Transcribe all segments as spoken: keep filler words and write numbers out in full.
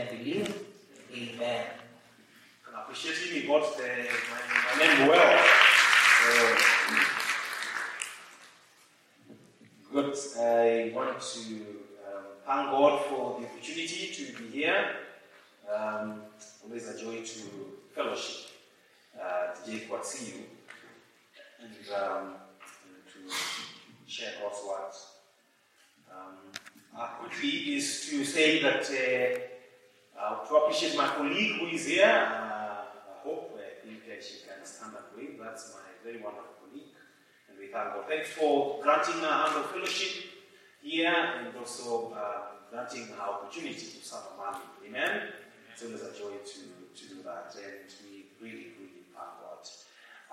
I believe. Amen. I appreciate him. He got uh, my, my name well. Uh, good. I want to um, thank God for the opportunity to be here. Um, always a joy to fellowship. Uh, today, God see you. And um, to share God's word. Um, uh, quickly is to say that uh, uh, to appreciate my colleague who is here. Uh, I hope I think uh, she can stand up with. That's my very wonderful colleague, and we thank God. Thanks for granting our hand of fellowship here, and also uh, granting our opportunity to serve among you. Amen. It's always a joy to, to do that, and we really, really thank God.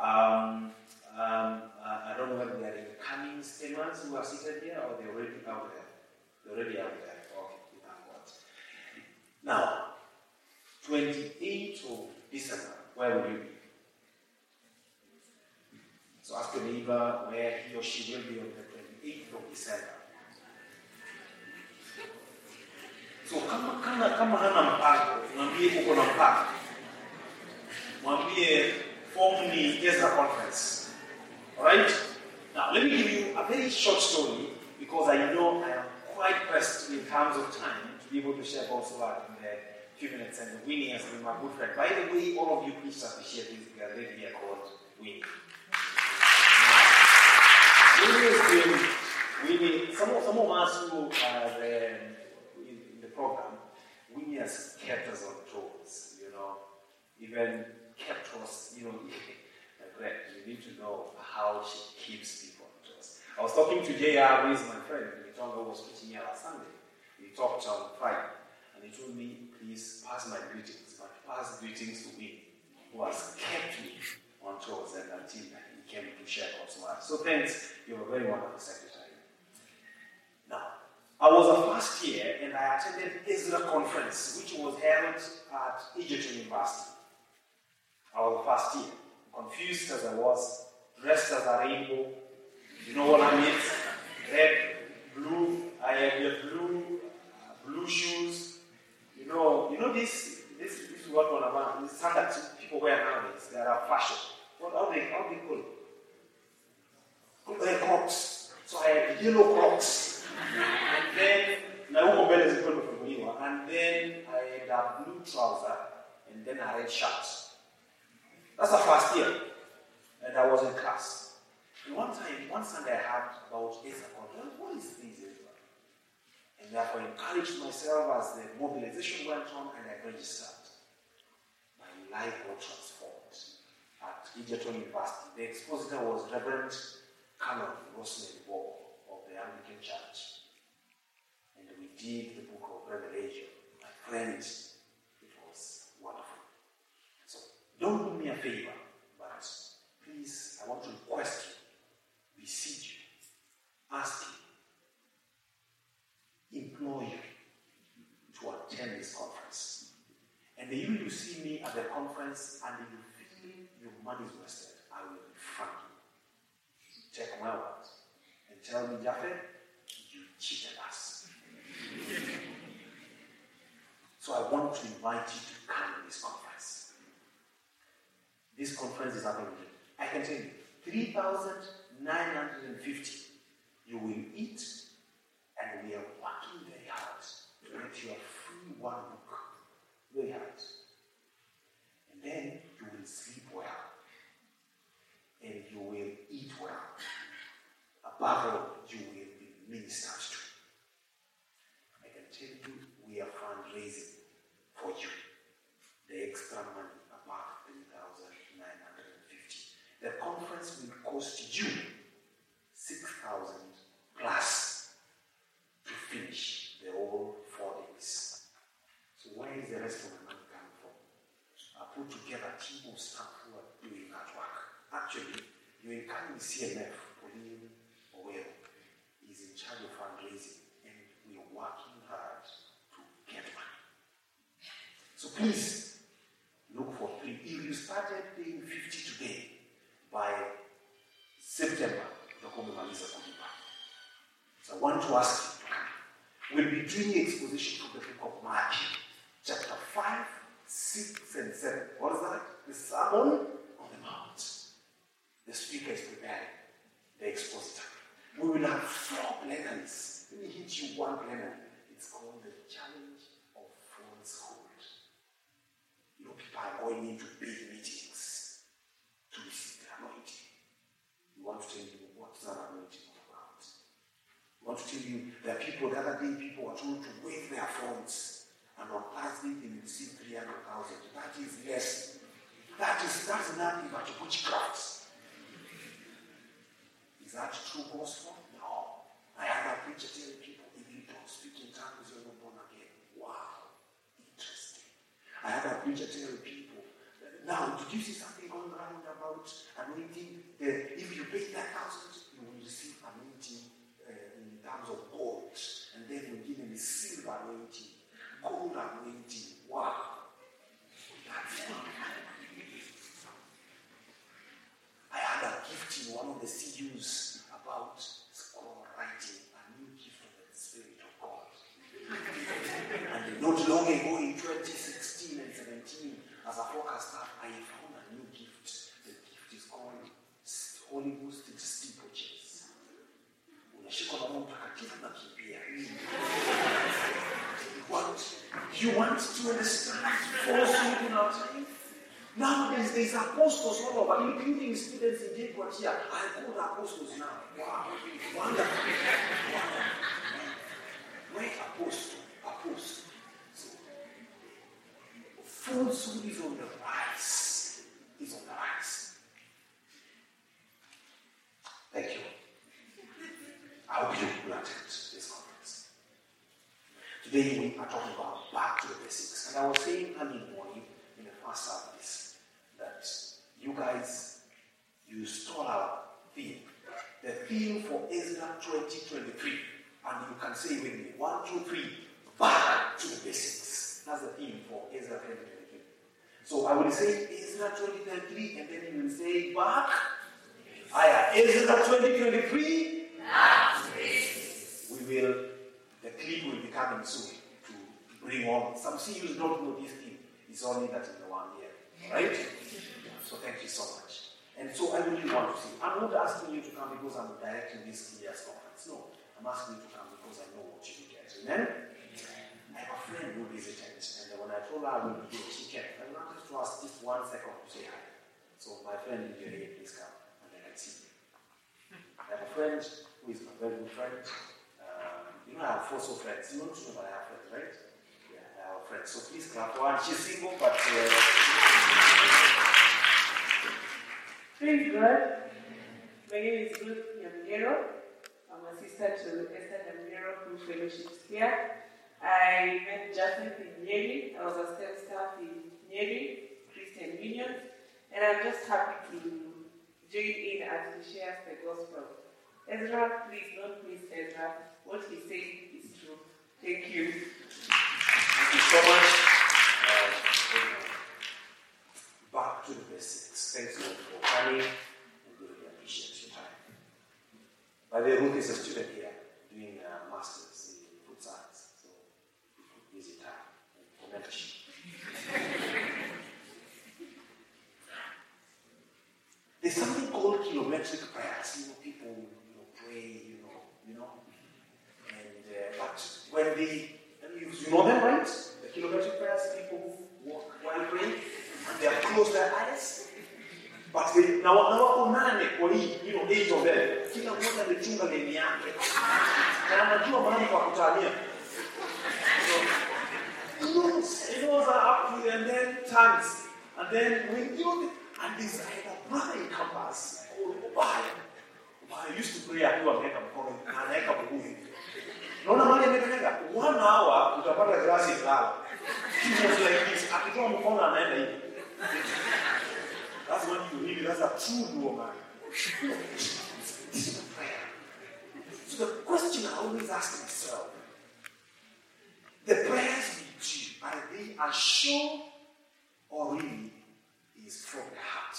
Um, Um, uh, I don't know whether they are incoming statements who are seated here or they're already out there. They're already out there. Okay, we thank God. Now, twenty-eighth of December, where will you be? So ask your neighbor where he or she will be on the twenty-eighth of December. So, kama kana kama hana mpango, mwambie uko na mpango. Mwambie form ni Ezra conference. Alright? Now, let me give you a very short story because I know I am quite pressed in terms of time to be able to share God's word in a few minutes. And Winnie has been my good friend. By the way, all of you please appreciate this lady here called Winnie. Winnie, some of, some of us who are in the program, Winnie has kept us on toes, you know, even kept us, you know, you need to know how she keeps people on trust. I was talking to J R Riz, my friend, and he told me I was preaching here last Sunday. We talked on Friday, and he told me, please pass my greetings, but pass greetings to me, who has kept me on trust and until he came to share God's word. So thanks, you're a very wonderful secretary. Now, I was a first year, and I attended Ezra conference, which was held at Egerton University. I was a first year. Confused as I was, dressed as a rainbow, you know what I mean? Red, blue, I had the blue, uh, blue shoes. You know, you know this. This, this is what one about. This standard people wear nowadays. They are fashion. What are they? How they call it? They are Crocs. So I had yellow Crocs, and then now wear is going to be one. And then I had a blue trouser, and then a red shirt. That's the first year, and I was in class. And one time, one Sunday I heard about Ezra. What is this Ezra? And therefore encouraged myself as the mobilization went on, and I registered. My life was transformed at Egerton University. The expositor was Reverend Carol Rosemary Ball of the Anglican Church. And we did the book of Revelation. My friend, it was wonderful. Don't do me a favor, but please, I want to request you, beseech you, ask you, implore you to attend this conference. And the you will see me at the conference and you feel your money is wasted, I will refund you. Take my word and tell me, Japheth, you cheated us. So I want to invite you to come to this conference. This conference is available. I can tell you, three thousand nine hundred fifty. You will eat, and we are working very hard to get you a free one book. Very hard. And then you will sleep well. And you will eat well. Above all, you will be ministered to. I can tell you, we are fundraising for you. The extra money above. The conference will cost you six thousand plus to finish the whole four days. So where is the rest of the money coming from? I put together a team of staff who are doing that work. Actually, you encounter C M F, Pauline Owino, is in charge of fundraising, and we are working hard to get money. So please, look for three. If you started paying fifty today, by September, the Commonwealth is coming back. So I want to ask you, we'll be doing the exposition to the book of Matthew, chapter six and seven. What is that? The Sermon on the Mount. The speaker is preparing. The expositor. We will have four plenums. Let me hit you one plenum. It's called the Challenge of Falsehood. You know, people are going into big meetings to receive the anointing. We want to tell you what's that anointing all about. We want to tell you that people, the other day, people are told to wave their phones. And on Thursday, they will receive three hundred thousand. That is less. That is, that's nothing but witchcraft. Is that true gospel? No. I had a preacher telling people, if you don't speak in tongues, you're not born again. Wow. Interesting. I had a preacher telling people, now, did you see something going around about anointing? Uh, if you pay that thousand, you will receive anointing uh, in terms of gold. And then we'll give them silver anointing, gold anointing. Wow. That's not I had a gift in one of the C Us about scroll writing, a new gift of the Spirit of God. And not long ago, in twenty sixteen and seventeen, as a forecaster, I found a new gift. The gift is called Holy Ghost Steeplechase. What? You want to understand falsehood in our time? Nowadays, there's apostles all over, including students in Japan here. I call the apostles now. Wow. Wonderful. Wonderful. Where apostle? Apostle. So, falsehood is on the rise. Is on the rise. Thank you. I hope you will attend this conference. Today, we are talking about back to the basics. And I was saying early morning in the first service, that you guys, you stole our theme. The theme for Ezra twenty twenty-three. And you can say with me, one, two, three, back to the basics. That's the theme for Ezra twenty twenty-three. So I will say Ezra twenty twenty-three, and then you will say back. I am Ezra twenty twenty-three. Back to the basics. We will, the clip will be coming soon to bring on. Some C Us don't know this theme. It's only that in the one year. Right? So thank you so much. And so I really want to see. I'm not asking you to come because I'm directing this year's conference. No. I'm asking you to come because I know what you get. Amen? I have a friend who visited, and when I told her I will be here, she kept. I wanted to ask just one second to say hi. So my friend, if you're here, please come, and then I see you. I have a friend who is my very good friend. Um, you know, I have four so friends. You don't know that I have friends, right? Yeah, I have a friend. So please clap one. She's single, but... Uh, Praise God. My name is Ruth Nambiero. I'm a sister to Esther Nambiero, who fellowships here. I met Japheth in Nyeri. I was a STEM staff in Nyeri, Christian Union, and I'm just happy to join in as he shares the gospel. Ezra, please don't miss Ezra. What he says is true. Thank you. Thank you so much. Uh, Back to the basics. Thanks for coming, and we really appreciate your time. By the way, Ruth is a student here doing a master's in food science, so easy time for mentorship. There's something called kilometric prayers. You know, people you know, pray, you know, you know. And uh, but when they, you know them, right? The kilometric prayers, people who walk while praying. And they have closed their eyes. But they now unane kwa hii hilo ndio mbele. Kila mmoja amechunga dini yake. Na anajua mahali pa kutania. It was up to and then times. And then we knew and this had a prime campus called Obaya. Obaya used to pray akiwa ameweka mkono anaweka mguu hivi. Naona mali ameweka one hour utapata glass ilala. She was like this. Akitoa mkono anaenda hivi. That's when you really, that's a true woman. This is a prayer. So the question I always ask myself, the prayers we do, are they a show or really is from the heart?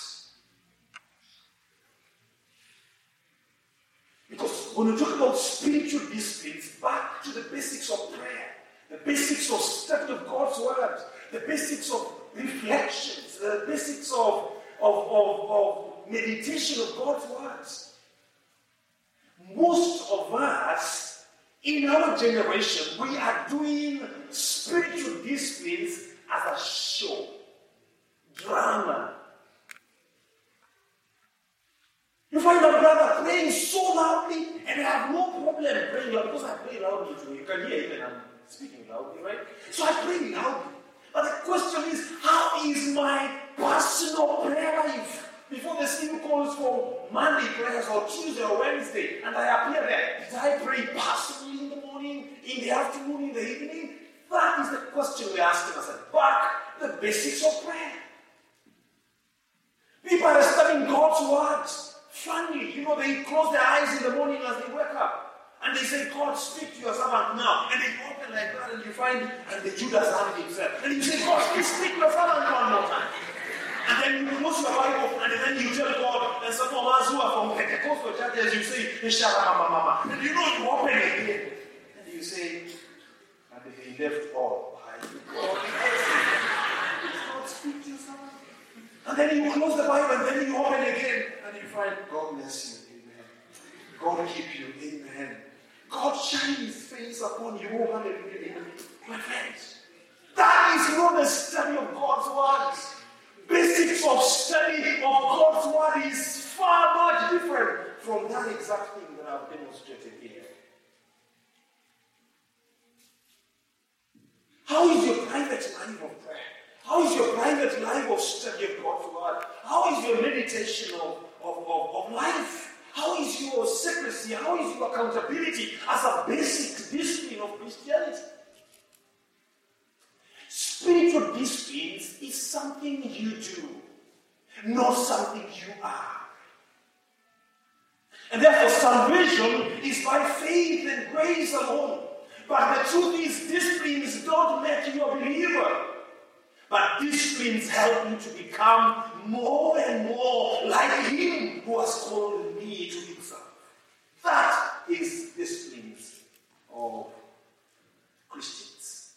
Because when we talk about spiritual disciplines, back to the basics of prayer, the basics of study of God's word, the basics of reflections, the basics of, of, of, of meditation of God's words. Most of us in our generation, we are doing spiritual disciplines as a show, drama. You find a brother praying so loudly, and I have no problem praying loudly, because I pray loudly too. You can hear even I'm speaking loudly, right? So I pray loudly. But the question is, how is my personal prayer life? Before the sin calls for Monday prayers or Tuesday or Wednesday, and I appear there, did I pray personally in the morning, in the afternoon, in the evening? That is the question we're asking ourselves. Back the basics of prayer. People are studying God's words. Finally, you know, they close their eyes in the morning as they wake up. And they say, God, speak to your servant now. And they open like that and you find, and the Judas had it himself. And you say, God, please speak to your servant one more time. And then you close your Bible and then you tell God, and some of us who are from Pentecostal churches, you say, Mama, Mama. And you know, you open it again. And you say, they left all behind. God speak to someone. And then you close the Bible and then you open again and you find God bless you, amen. God keep you, amen. God shine his face upon you, hallelujah. My friends, that is not the study of God's words. Basics of study of God's word is far much different from that exact thing that I've demonstrated here. How is your private life of prayer? How is your private life of study of God's word? How is your meditation of, of, of, of life? How is your secrecy? How is your accountability as a basic discipline of Christianity? Spiritual disciplines is something you do, not something you are. And therefore salvation is by faith and grace alone. But the truth is, disciplines don't make you a believer. But disciplines help you to become more and more like Him who has called me to Himself. That is disciplines of Christians.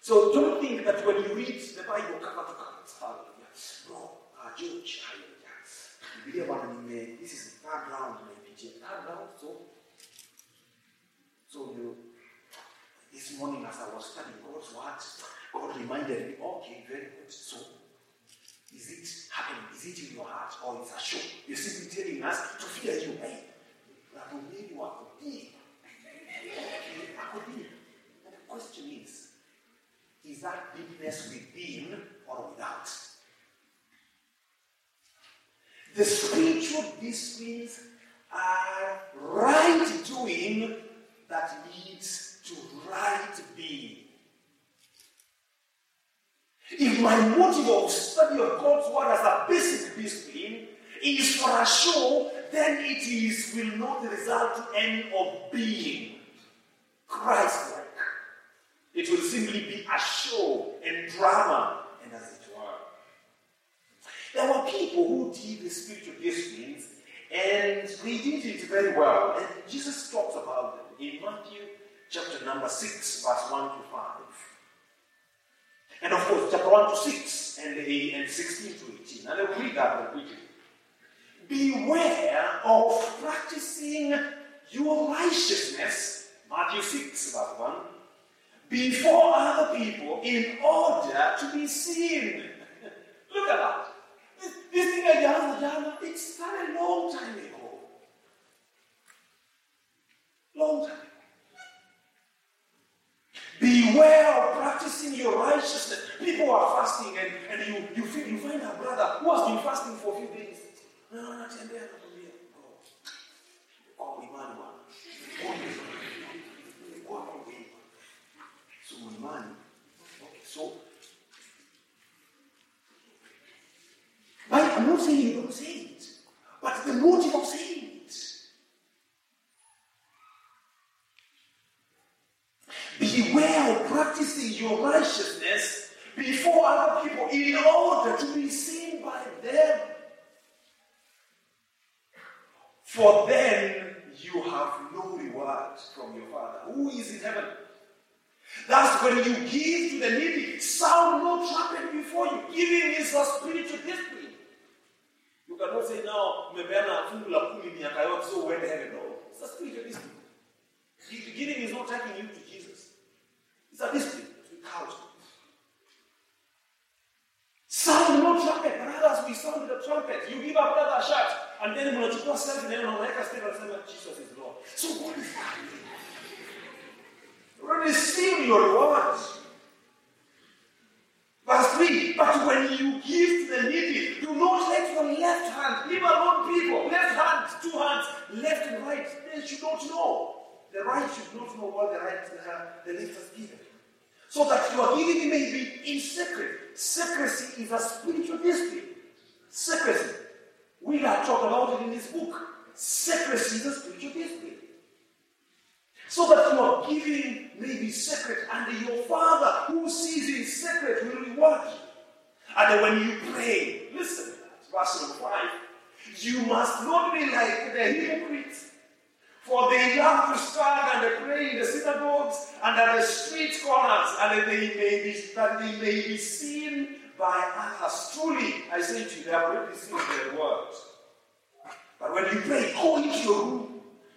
So don't think that when you read the Bible, cover to cover, it's hard. No, I don't child. This is the third round, maybe. Third round, so. So you. This morning as I was studying God's words, God reminded me, okay, very good. So, is it happening? Is it in your heart? Or it's a show? You're simply telling us to fear you. Hey, I could be, I could be. Okay, I could be. And the question is, is that deepness within or without? The spiritual disciplines are right doing that leads to right being. If my motive of study of God's word as a basic discipline is for a show, then it is will not result to end of being Christ-like. It will simply be a show and drama, and as it were. There were people who did the spiritual disciplines, and they did it very well. And Jesus talks about them in Matthew chapter number six, verse one to five. And of course, chapter one to six and, and sixteen to eighteen. And I will read that quickly. Beware of practicing your righteousness, Matthew six, verse one, before other people in order to be seen. Look at that. This, this thing I done, it started a long time ago. Long time ago. Beware of practicing your righteousness. People are fasting and, and you, you, feel, you find a brother who has been fasting for a few days. No, no, no, ten days. Go. Go, Emmanuel. Go away. So, Emmanuel. Okay, so. Right? I'm not saying you don't say it. But the motive of saying it. Beware of practicing your righteousness before other people in order to be seen by them. For then you have no reward from your Father who is in heaven. That's when you give to the needy. Sound no trumpet before you. Giving is a spiritual history. You cannot say now, mebeana fungu la kumi miaka yote so uende heaven. No, it's a spiritual history. Giving is not taking you to Jesus. It's a history to be couched. Sound no trumpet, but others we sound the trumpet. You give up another shot, and then when you go seven, then on the next step and say, Jesus is Lord. So what is that? Receive your rewards. Verse three, but when you give to the needy, do not let your left hand, leave alone people, left hand, two hands, left and right, they should not know. The right should not know what the right the left has given. So that your giving may be in secret. Secrecy is a spiritual mystery. Secrecy. We are talking about it in this book. Secrecy is a spiritual mystery. So that your giving may be secret, and your Father who sees in secret will reward you. And when you pray, listen, verse five, you must not be like the hypocrites, for they love to stand and pray in the synagogues and at the street corners, and they may be, that they may be seen by others. Truly, I say to you, they are already seen in the world. But when you pray, go into your room.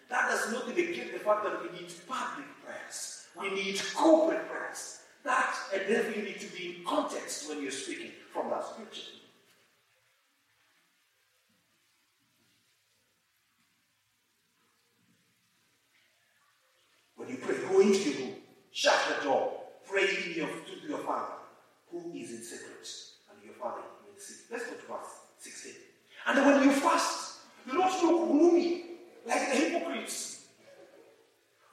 That does not negate the fact that we need public prayers. We need corporate prayers. That, and therefore you need to be in context when you're speaking from that scripture. When you pray, go into your room, shut the door, pray in your, to your Father, who is in secret, and your Father will see. Let's go to verse sixteen. And when you fast, do not look gloomy, like the hypocrites.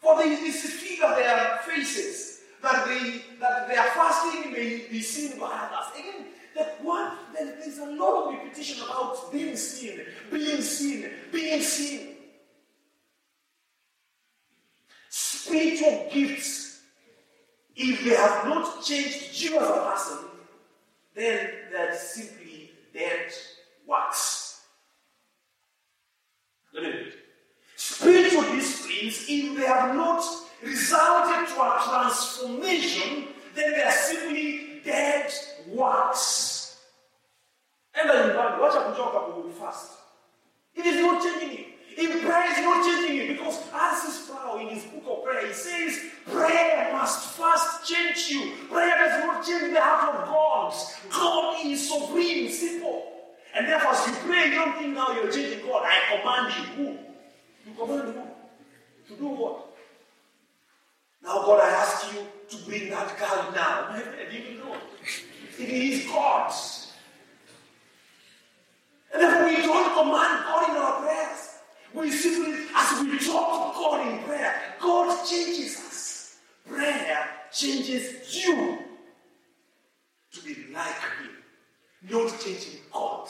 For they disfigure their faces, that they that their fasting may be seen by others. Again, that one there, there's a lot of repetition about being seen, being seen, being seen. Spiritual gifts, if they have not changed you as a person, then they're simply dead works. Let me read. Spiritual disciplines, if they have not resulted to a transformation, then they are simply dead works. And then you wonder, what happened to you fast? It is not changing you. In prayer, it is not changing you. Because as is Paul in his book of prayer, he says, prayer must first change you. Prayer does not change the heart of God. God is supreme, simple. And therefore, as you pray, you don't think now you're changing God. I command you. Who? You command who? To do what? Now, God, I ask you to bring that girl now. I didn't know. It is God. And therefore, we don't command God in our prayers. We simply, as we talk to God in prayer, God changes us. Prayer changes you to be like Him, not changing God.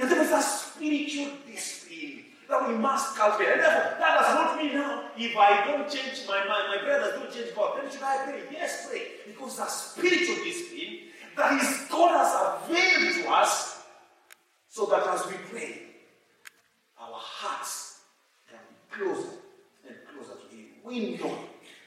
And there is a spiritual discipline that we must cultivate. And therefore, that does not mean now, if I don't change my mind, my prayer does not change God, then should I pray? Yes, pray. Because the spiritual discipline that is God has availed to us, so that as we pray, our hearts can be closer and closer to Him. We know.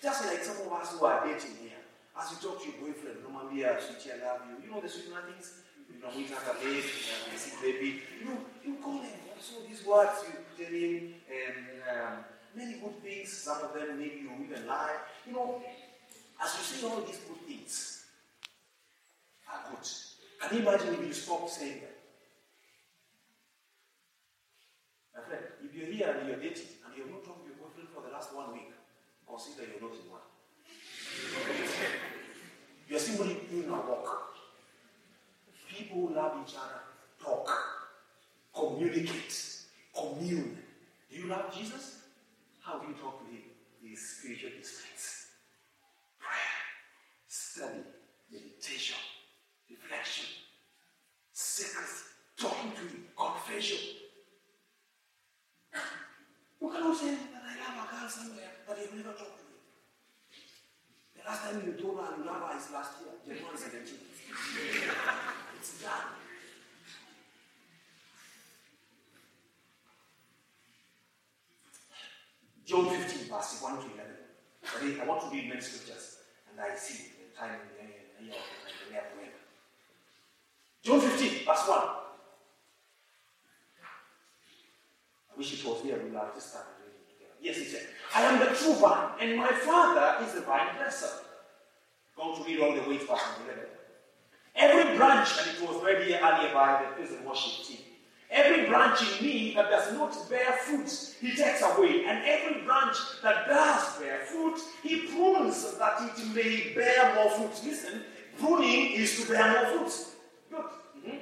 Just like some of us who are dating here, as you talk to your boyfriend, no man here, sweetie, I love you. You know the sweet nothings? You know, we talk a baby, we see baby. You know, you call him. So these words you tell him, and um, many good things, some of them maybe you even lie. You know, as you say all these good things are good. Can you imagine if you stop saying that? My friend, if you're here and you're dating and you have not talked to your boyfriend for the last one week, consider you're not in one. You're simply doing a walk. People who love each other talk, communicate, commune. Do you love Jesus? How do you talk to Him? His spiritual disciplines. Prayer, study, meditation, reflection, secrecy, talking to Him, confession. You cannot say that I love a girl somewhere, but you've never talked to me. The last time you told her you love her is last year, January seventeenth. It's done. John fifteen, verse one to eleven. Today, I want to read many scriptures, and I see the time in the year of the year forever. John fifteen, verse one. I wish it was here. We like to start reading together. Yes, he said, I am the true vine, and my Father is the vine dresser. Going to read all the way to verse eleven. Every branch, and it was read here earlier by the praise and worship team. Every branch in me that does not bear fruit, he takes away. And every branch that does bear fruit, he prunes that it may bear more fruit. Listen, pruning is to bear more fruit. Good. Mm-hmm.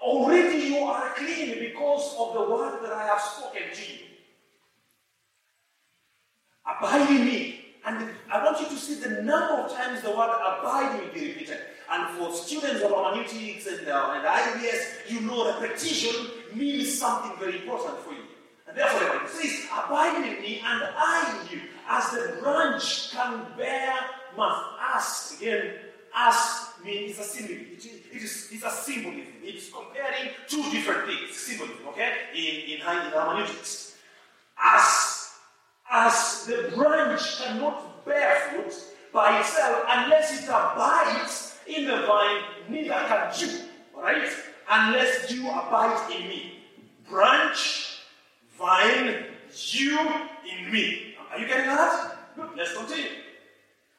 Already you are clean because of the word that I have spoken to you. Abide in me. And I want you to see the number of times the word abide will be repeated. And for students of hermeneutics and, uh, and ideas, you know repetition means something very important for you. And therefore, it says, abide in me and I in you, as the branch can bear, must ask. Again, ask means a symbol. It is, it is it's a symbolism. It's comparing two different things, symbolism, okay, in, in, in hermeneutics. As, as the branch cannot bear fruit by itself unless it abides in the vine, neither can you, alright? Unless you abide in me. Branch, vine, you in me. Are you getting that? Good, let's continue.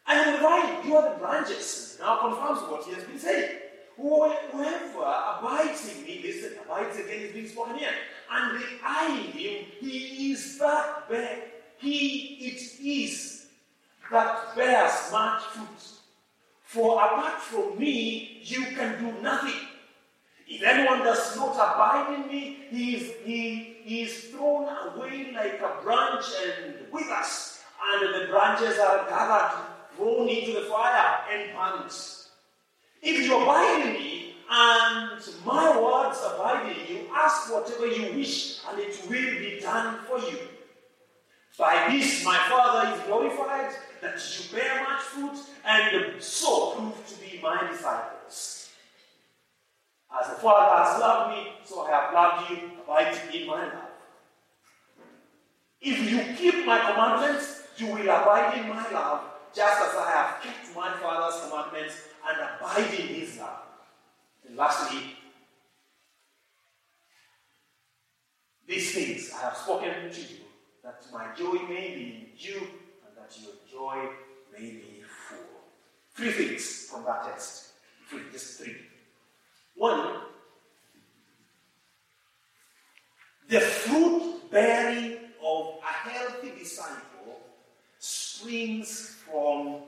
I am the vine, you are the branches. Now confirms what he has been saying. Whoever abides in me, listen, abides again is being spoken here. And the I in him, he is that bear. He it is that bears much fruit. For apart from me, you can do nothing. If anyone does not abide in me, he is, he, he is thrown away like a branch and withers, and the branches are gathered, thrown into the fire, and burned. If you abide in me, and my words abide in you, ask whatever you wish, and it will be done for you. By this my Father is glorified, that you bear much fruit, and so prove to be my disciples. As the Father has loved me, so I have loved you, abide in my love. If you keep my commandments, you will abide in my love, just as I have kept my Father's commandments and abide in his love. And lastly, these things I have spoken to you, that my joy may be in you, and that your joy may be full. Three things from that text. Three, just three. One, the fruit bearing of a healthy disciple springs from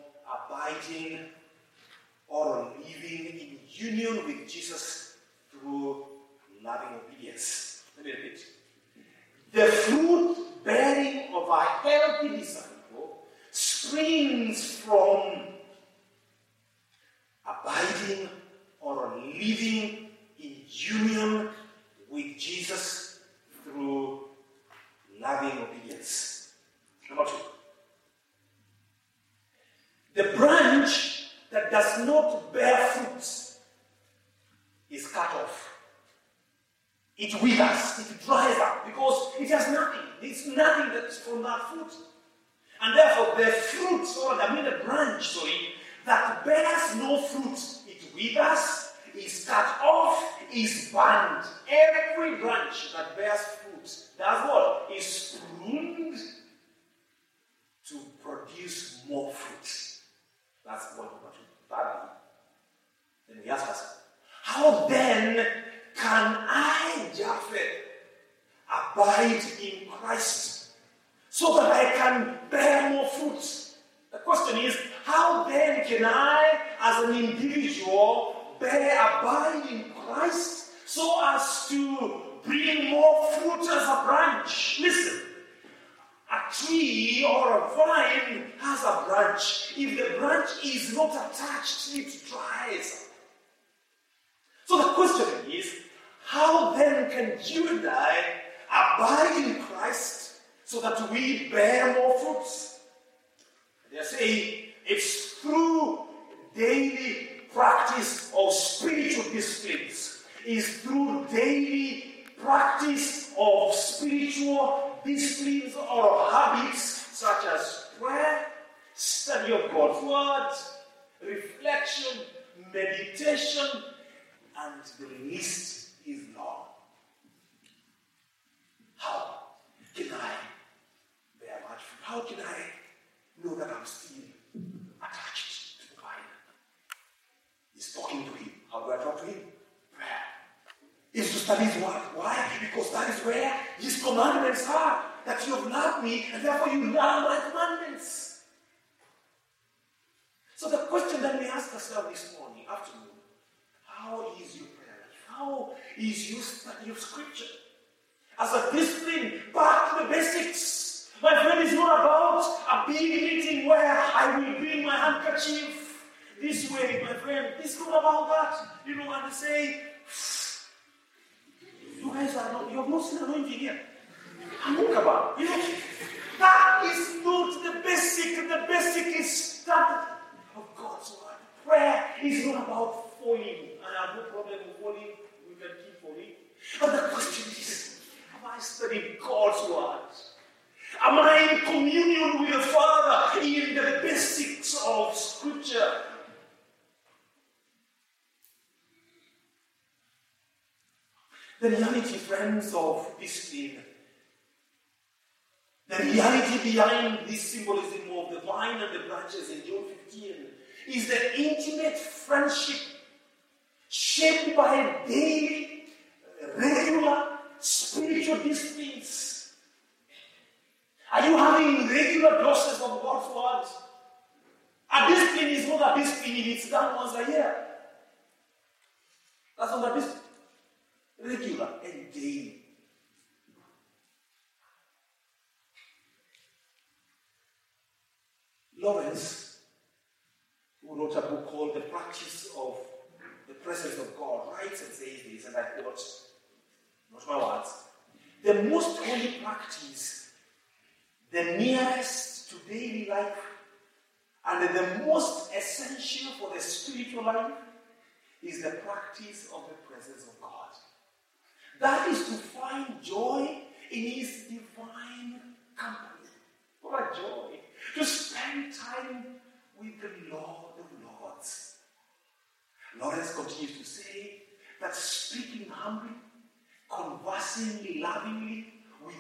abiding or living in union with Jesus through loving obedience. Let me repeat. The fruit bearing of a healthy disciple springs from abiding or living in union with Jesus through loving obedience. Number two. The branch that does not bear fruit is cut off. It withers, it dries up, because it has nothing. It's nothing that's from that fruit. And therefore, the fruit, sorry, I mean the branch, sorry, that bears no fruit, it withers, is cut off, is burned. Every branch that bears fruit, that's what, is pruned to produce more fruit. That's what we want to do. Then we ask ourselves, how then can I, Japheth, abide in Christ so that I can bear more fruit? The question is, how then can I, as an individual, bear, abide in Christ so as to bring more fruit as a branch? Listen, a tree or a vine has a branch. If the branch is not attached, it dries. So the question is, how then can you and I abide in Christ so that we bear more fruits? They say it's through daily practice of spiritual disciplines. It's through daily practice of spiritual disciplines or habits such as prayer, study of God's word, reflection, meditation, and the list is long. How can I bear much fruit? How can I know that I'm still attached to the vine? He's talking to him. How do I talk to him? Prayer. Is to study his word. Why? Because that is where his commandments are. That you have loved me, and therefore you love my commandments. So the question that we ask ourselves this morning, afternoon, how is your prayer life? How is your study of Scripture? As a discipline, back to the basics. My friend, it's not about a big meeting where I will bring my handkerchief this way, my friend. It's not about that. You know, and say, you guys are not, you're mostly anointing here. About. You know, that is not the basic. The basic is study of God's word. Prayer is not about falling. And I have no problem with falling. We can keep falling. But the question is, have I studied God's word? Am I in communion with the Father in the basics of Scripture? The reality, friends, of this thing. The reality behind this symbolism of the vine and the branches in John fifteen is the intimate friendship shaped by daily, regular spiritual disciplines. Are you having regular doses of God's word? A discipline is not a discipline if it's done once a year. That's not a discipline. Regular and daily. Lawrence, who wrote a book called The Practice of the Presence of God, writes and says this, and I quote, not my words, the most holy practice, the nearest to daily life, and the most essential for the spiritual life, is the practice of the presence of God. That is to find joy in His divine company. What a joy! To spend time with the Lord of Lords. Lawrence continues to say that speaking humbly, conversing lovingly with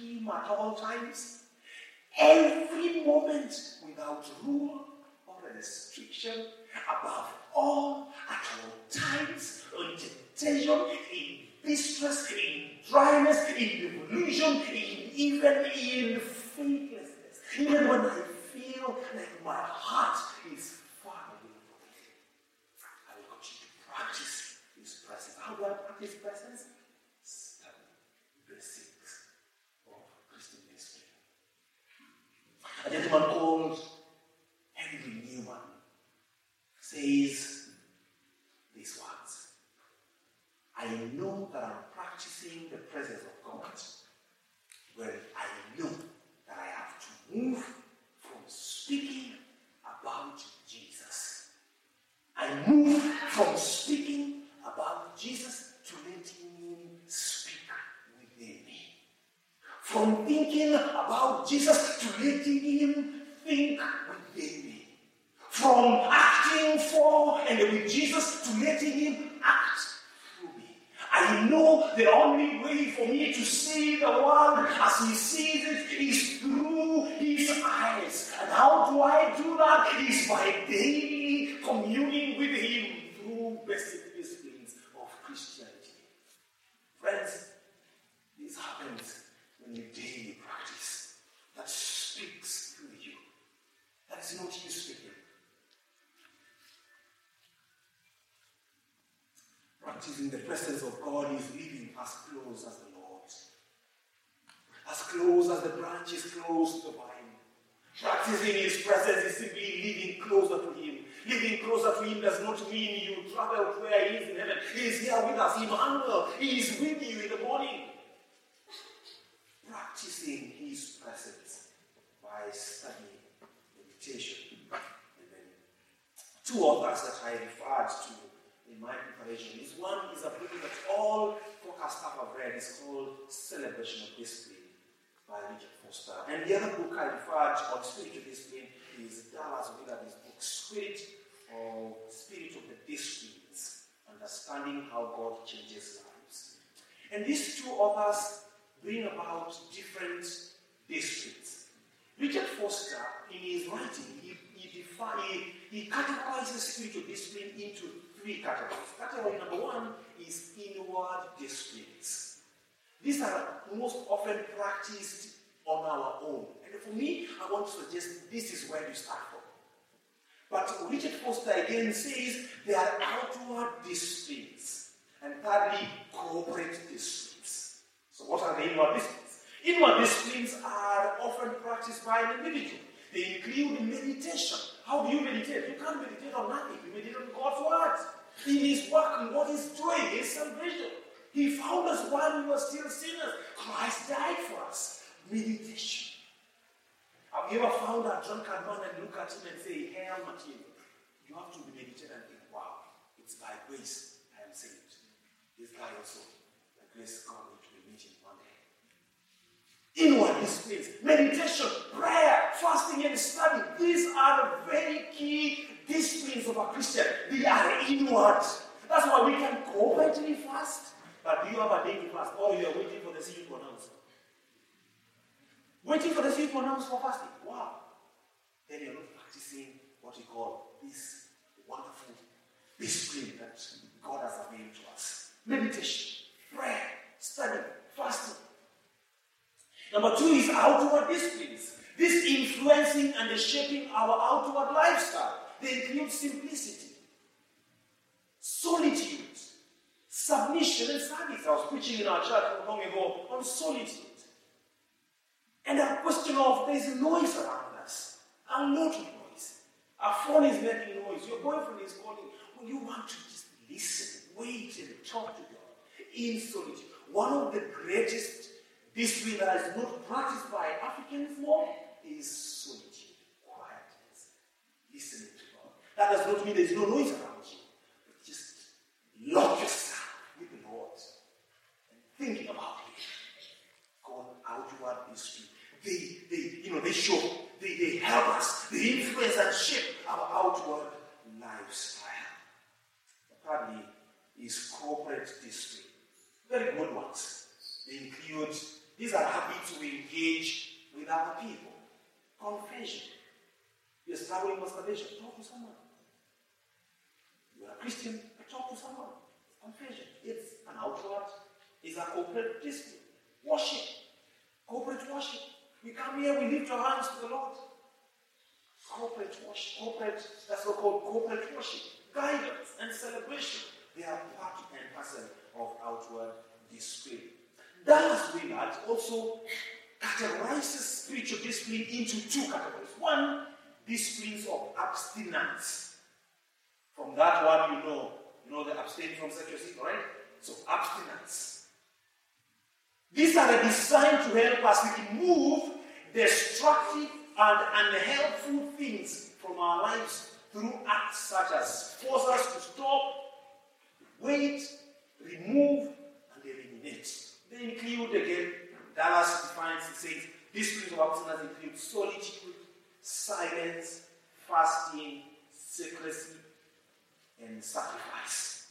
Him at all times, every moment without rule or restriction, above all, at all times, in temptation, in distress, in dryness, in delusion, in even in faithlessness. Even when I feel like my heart is far away from Him, I will continue to practice His presence. How do I practice presence? Study the basics of Christian history. A gentleman called Henry Newman says these words: I know that I'm practicing the presence of God when I know that I have to move from speaking about Jesus. I move from speaking about Jesus to letting Him speak within me. From thinking about Jesus to letting Him think within me. From acting for and with Jesus to letting Him act. I know the only way for me to see the world as He sees it is through His eyes. And how do I do that? It is by daily communing with Him through basic disciplines of Christianity. Friends, this happens when you daily practice that speaks through you. That is not you speaking. Practicing the presence of God is living as close as the Lord. As close as the branch is close to the vine. Practicing His presence is simply living closer to Him. Living closer to Him does not mean you travel to where He is in heaven. He is here with us. Emmanuel, He is with you in the morning. Practicing His presence by studying meditation. Amen. Two authors that I referred to in my preparation. This one is a book that all podcast staff have read. It's called Celebration of Discipline by Richard Foster. And the other book I referred on spiritual discipline is Dallas Willard's book, Spirit or Spirit of the Disciplines, Understanding learning how God changes lives. And these two authors bring about different districts. Richard Foster, in his writing, he, he, defi- he, he categorizes spiritual discipline into three categories. Category number one is inward disciplines. These are most often practiced on our own. And for me, I want to suggest this is where you start from. But Richard Foster again says they are outward disciplines. And thirdly, corporate disciplines. So what are the inward disciplines? Inward disciplines are often practiced by an individual. They include meditation. How do you meditate? You can't meditate on nothing. You meditate on God's word. In His work, in what He's doing, His salvation. He found us while we were still sinners. Christ died for us. Meditation. Have you ever found a drunkard man and look at him and say, "Hail Martin"? You have to meditate and think, wow, it's by grace I am saved. This guy also, by grace God will be meeting one day. Inward disciplines, meditation, prayer, fasting and study. These are the very key disciplines of a Christian. They are inward. That's why we can corporately fast. But do you have a day to fast? Or you are waiting for the season to announce? Waiting for the seed to announce for fasting. Wow. Then you're not practicing what we call this wonderful discipline that God has availed to us. Meditation, prayer, study, fasting. Number two is outward disciplines. This influencing and shaping our outward lifestyle. They include simplicity, solitude, submission and service. I was preaching in our church not long ago on solitude. And a question of there's noise around us. A lot of noise. Our phone is making noise. Your boyfriend is calling. Well, you want to just listen, wait, and talk to God in solitude. One of the greatest disciplines that is not practiced by Africans more is solitude, quietness, listening to God. That does not mean there's no noise around you, but just lock yourself with the Lord and thinking about it. God, outward discipline. They, they, you know, they show, they, they help us, they influence and shape our outward lifestyle. Thirdly, is corporate discipline. Very good ones. They include, these are habits we engage with other people. Confession. You're struggling with salvation. Talk to someone. You're a Christian, but talk to someone. Confession. It's an outward, it's a corporate discipline. Worship. Corporate worship. We come here, we lift our hands to the Lord. Corporate worship. Corporate, that's what called corporate worship. Guidance and celebration. They are part and parcel of outward discipline. Dallas Willard also categorizes spiritual discipline into two categories. One, disciplines of abstinence. From that one, you know, you know the abstain from sexual sin, right? So abstinence. These are designed to help us remove destructive and unhelpful things from our lives through acts such as force us to stop, wait, remove, and eliminate. They include, again, Dallas defines, it says, disciplines of abstinence include solitude, silence, fasting, secrecy, and sacrifice.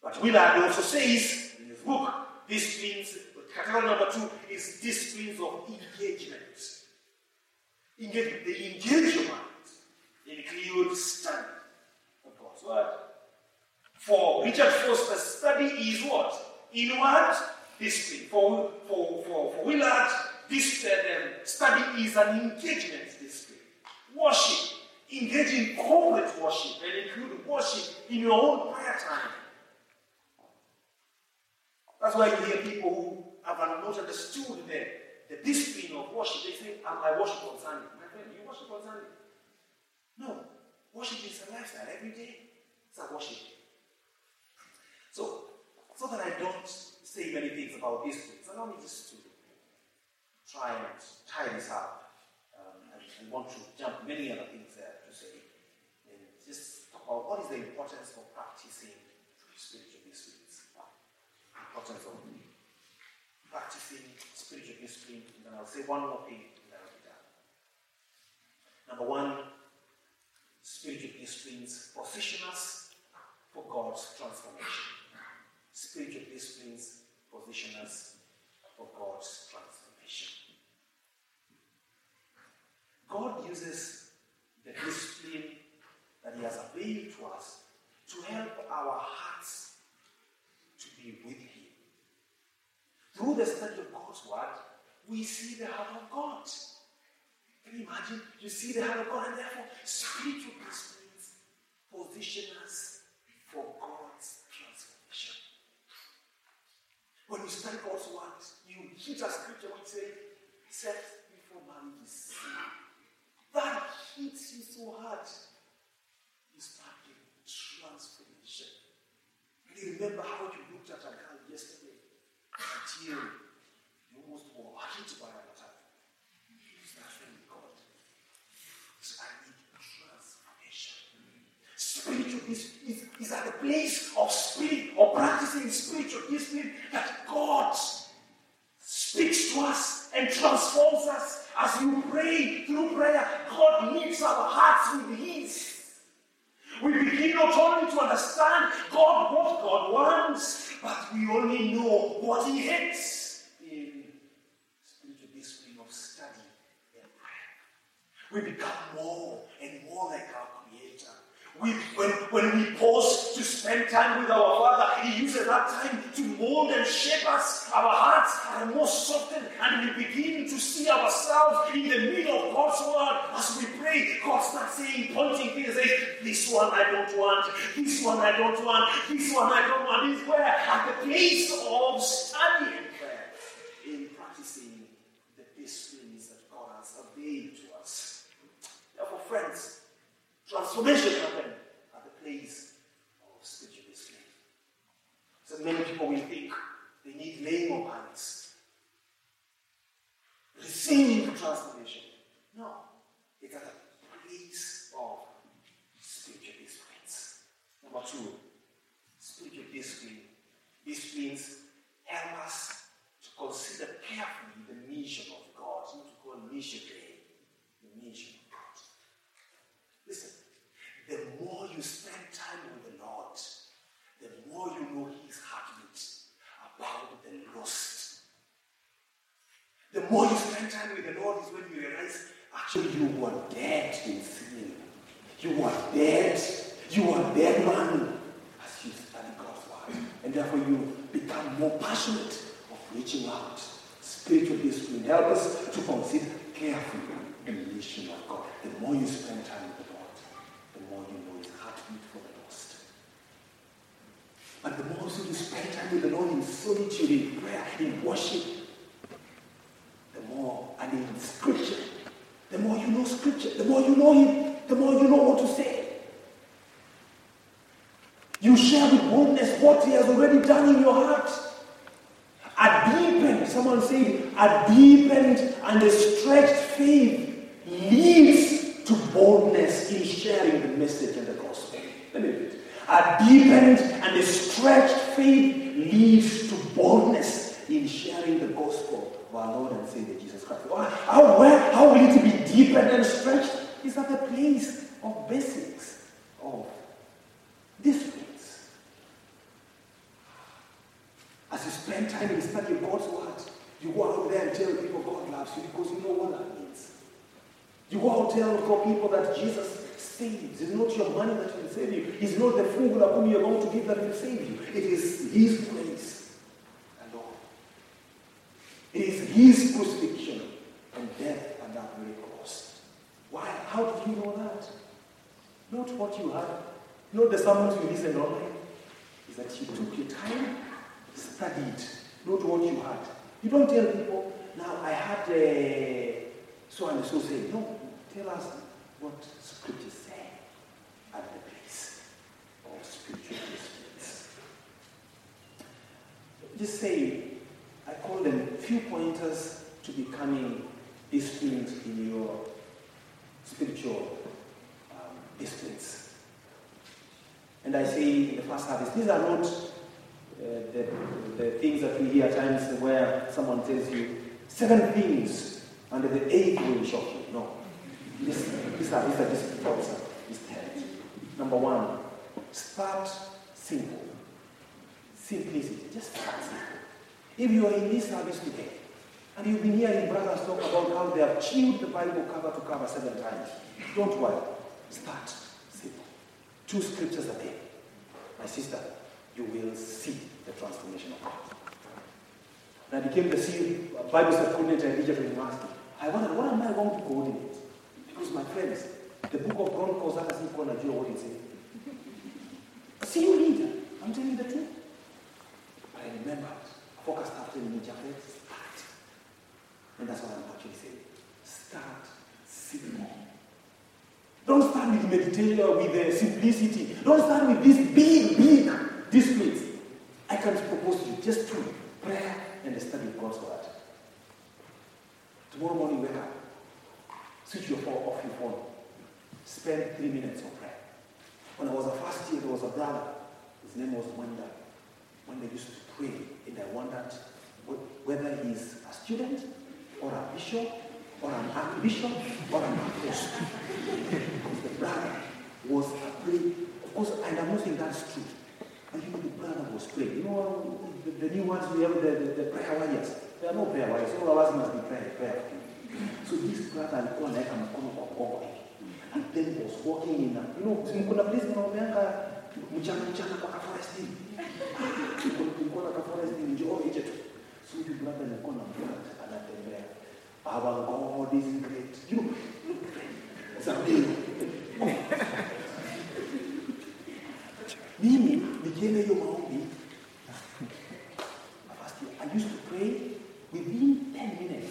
But Willard also says in his book, disciplines, category number two is disciplines of engagement. Engagement. They engage your mind. They include study of God's word. For Richard Foster, study is what? Inward discipline. For, for, for, for Willard, this, uh, study is an engagement discipline. Worship. Engage in corporate worship and include worship in your own prayer time. That's why you hear people who have not understood the, the discipline of worship. They say, I worship on Sunday. My friend, you worship on Sunday? No. Worship is a lifestyle. Every day, it's a worship. So, so that I don't say many things about disciplines, allow me just to try and tie this up. Um, I, I want to jump many other things there to say. And just talk about what is the importance of practicing spiritual discipline. Importance of practicing spiritual discipline, and then I'll say one more thing and then I'll be done. Number one, spiritual disciplines position us for God's transformation. Spiritual disciplines position us for God's transformation. God uses the discipline that He has availed to us to help our hearts to be with Him. Through the study of God's Word, we see the heart of God. Can you imagine? You see the heart of God, and therefore spiritual disciplines position us for God's transformation. When you study God's Word, you hit a scripture and say, set before marriage is sin. That hits you so hard. You start getting transformation. And you remember how you looked at a girl yesterday until you almost were hit by an attack. That's really God. So I need transformation. Spiritual is, is, is at the place of spirit or practicing spiritual discipline that God speaks to us and transforms us. As you pray through prayer, God meets our hearts with His. We begin not only to understand God, what God wants, but we only know what He hates. We become more and more like our Creator. We, when, when we pause to spend time with our Father, He uses that time to mold and shape us. Our hearts are more softened, and we begin to see ourselves in the middle of God's Word. As we pray, God starts saying, pointing things, saying, this one I don't want, this one I don't want, this one I don't want. It's where? At the place of study and prayer, in practicing the disciplines that God has availed to us. Therefore, friends, transformation happens at the place of spiritual discipline. So many people will think they need laying of hands, receiving transformation. No, it's at the place of spiritual disciplines. Number two, spiritual discipline. Disciplines help us to consider carefully the mission of God. Not to call mission day, the mission. Listen, the more you spend time with the Lord, the more you know His heartbeat about the lost. The more you spend time with the Lord is when you realize, actually you were dead in sin. You were dead. You were dead man as you study God's Word. And therefore you become more passionate of reaching out. Spiritual discipline helps us to consider carefully the mission of God. The more you spend time with the Lord, the more you know His heartbeat for the lost. And the more so you spend time with the Lord in solitude, in prayer, in worship, the more, and in Scripture, the more you know Scripture, the more you know Him, the more you know what to say. You share with boldness what He has already done in your heart. A deepened, someone said, a deepened and a stretched faith leads to boldness in sharing the message and the gospel. Let me read. A deepened and a stretched faith leads to boldness in sharing the gospel of our Lord and Savior Jesus Christ. How, where, how will it be deepened and stretched? It's at the place of basics, of disciplines. As you spend time in studying God's Word, you go out there and tell people God loves you because you know what that means. You go out there for people that Jesus saves. It's not your money that will save you. It's not the frugal whom you're going to give that will save you. It is His grace alone. It is His crucifixion and death and that very cost. Why? How do you know that? Not what you had, not the sermons you listened online. It's that you took your time, studied, not what you had. You don't tell people, now I had a... So and so say, no, tell us what Scripture says at the place of spiritual disciplines. Just say, I call them few pointers to becoming disciplined in your spiritual um, disciplines. And I say in the first service, these are not uh, the, the things that we hear at times where someone tells you seven things. And the eighth will shock you. No. This is a discipline. Number one, start Simple. Simplicity. Just start simple. If you are in this service today, and you've been hearing brothers talk about how they have chewed the Bible cover to cover seven times, don't worry. Start simple. Two scriptures a day. My sister, you will see the transformation of God. And I became the C- Bible study coordinator at Egerton University. I wondered, what am I going to coordinate? Because my friends, the book of Chronicles, that doesn't call a Jew what it's in. See you later. I'm telling you the truth. But I remember, focus started telling me, Japheth, start. And that's what I'm actually saying. Start simple. Don't start with meditation or with uh, simplicity. Don't start with these big, big disciplines. I can propose to you just two. Prayer and the study of God's word. Tomorrow morning, wake up. Switch your phone off your phone. Spend three minutes on prayer. When I was a first year, there was a brother. His name was Wanda. Wanda used to pray, and I wondered whether he's a student or a bishop or an archbishop or an apostle. Because the brother was a prayer. Of course, and I'm not saying that's true. And you know, the brother was praying. You know, the, the new ones, we have the, the, the prayer warriors. There are no prayer warriors. All of us must be prayer, prayer. So this brother, I like I'm going to walk. And then he was walking in a, you know, you could have listened to a forest thing. You could have a forest thing in Joe Egypt. So the brother, I'm going to plant and at the prayer. Our God is great. You know, something. Mimi, I used to pray within ten minutes.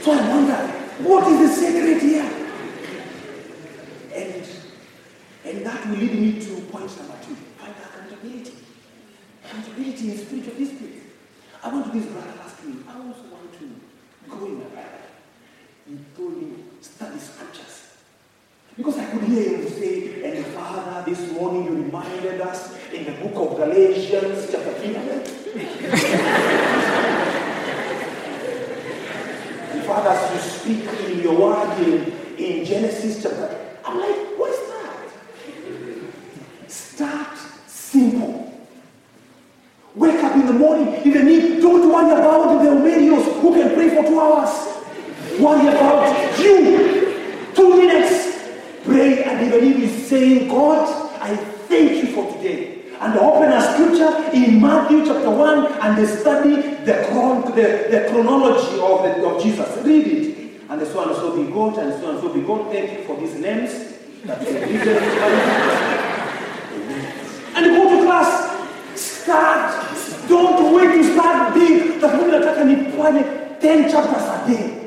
So I wonder, what is the secret here? And, and that will lead me to point number two. Find accountability. Accountability in spiritual discipline. I want to this brother last week. I also want to go in my Bible. He told me, study scriptures. Because I could hear him say, and Father, this morning you reminded us in the book of Galatians, chapter three. And Father, as you speak in your word in, in Genesis chapter, I'm like, what is that? Start simple. Wake up in the morning, even if don't worry about the Romanians who can pray for two hours. Worry about you. Two minutes. Pray and even if he's saying, God, I thank you for today. And open a scripture in Matthew chapter one and study the, chron- the, the chronology of, the, of Jesus. Read it. And so and so be God, and so and so be God. Thank you for these names. And go to class. Start. Don't wait to start big. That woman that can apply ten chapters a day.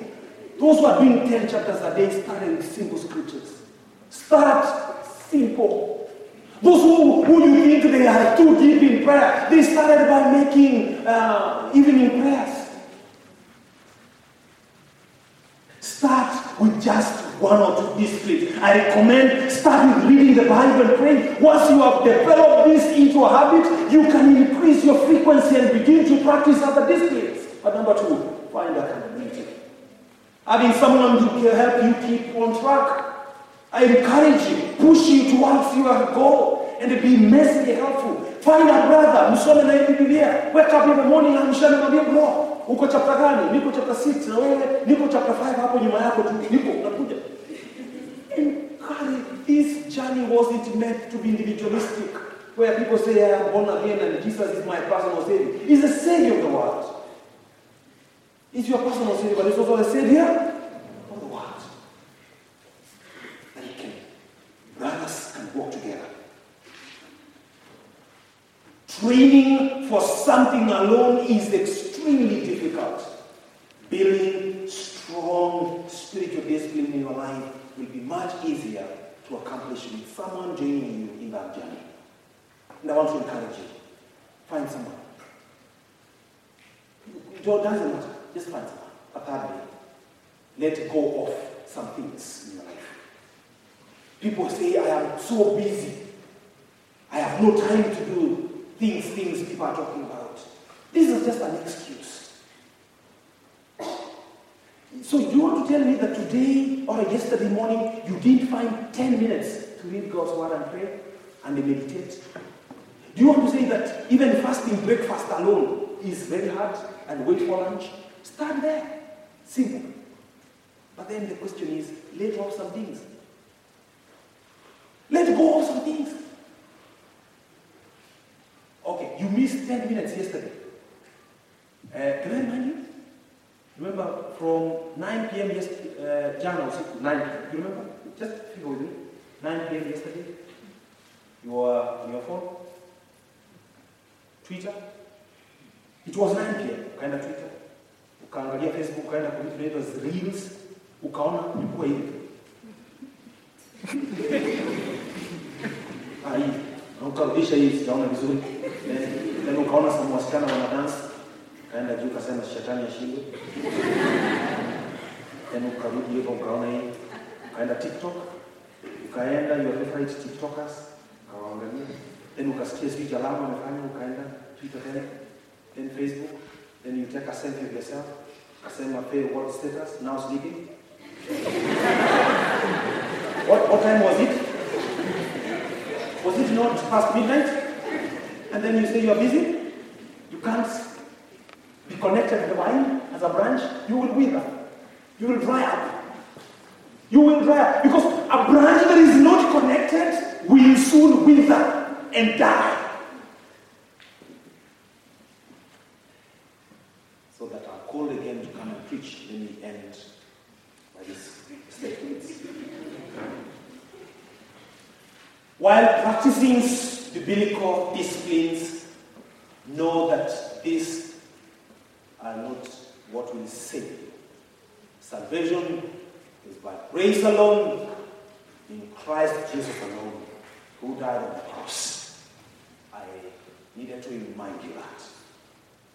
Those who are doing ten chapters a day start with simple scriptures. Start simple. Those who, who you think they are too deep in prayer, they started by making uh, evening prayers. Start with just one or two disciplines. I recommend start with reading the Bible and praying. Once you have developed this into a habit, you can increase your frequency and begin to practice other disciplines. But number two, find accountability. Having someone who can help you keep on track. I encourage you, push you towards your goal, and be immensely helpful. Find a brother, msome na Biblia. Wake up in the morning na mshale mwambie bro, uko chapter gani? Niko chapter six na wewe, niko chapter five hapo nyuma yako tu, niko unakuja. Encourage. This journey wasn't meant to be individualistic, where people say I am born again and Jesus is my personal savior. He's the savior of the world. He's your personal savior, but he's also the savior. Brothers can walk together. Training for something alone is extremely difficult. Building strong spiritual discipline in your life will be much easier to accomplish with someone joining you in that journey. And I want to encourage you. Find someone. It doesn't matter. Just find someone. A third way. Let go of some things in your life. People say, I am so busy. I have no time to do things, things people are talking about. This is just an excuse. So you want to tell me that today or yesterday morning you didn't find ten minutes to read God's word and pray and meditate? Do you want to say that even fasting breakfast alone is very hard and wait for lunch? Start there. Simple. But then the question is, let go of some things. Let go of some things. Okay, you missed ten minutes yesterday. Uh, can I remind you? Remember, from nine p.m. yesterday, uh, January, nine p.m. You remember? Just figure with me. nine p.m. yesterday. You were on your phone. Twitter. It was nine p.m. kind of Twitter. Ukaangalia Facebook, ukaenda kwa vitu inaitwa reels, ukaona ulikuwa hivi. Ai, ukarudisha hizi, ukaona vizuri. Then ukaona some wasichana wanadance, ukaenda juu ukasema shetani ashinde. Then ukarudi hivi ukaona hii, ukaenda TikTok, ukaenda your favorite TikTokers, ukawaangalia. Then ukasikia switch alarm unafanya ukaenda Twitter tena, then Facebook. Then you take a selfie of yourself, a selfie of your world status, now sleeping. what, what time was it? Was it not past midnight? And then you say you are busy, you can't be connected to the vine as a branch, you will wither. You will dry up. You will dry up. Because a branch that is not connected will soon wither and die. Called again to come and preach, let me end by these statements. While practicing biblical disciplines, know that these are not what we say. Salvation is by grace alone, in Christ Jesus alone, who died on the cross. I needed to remind you that.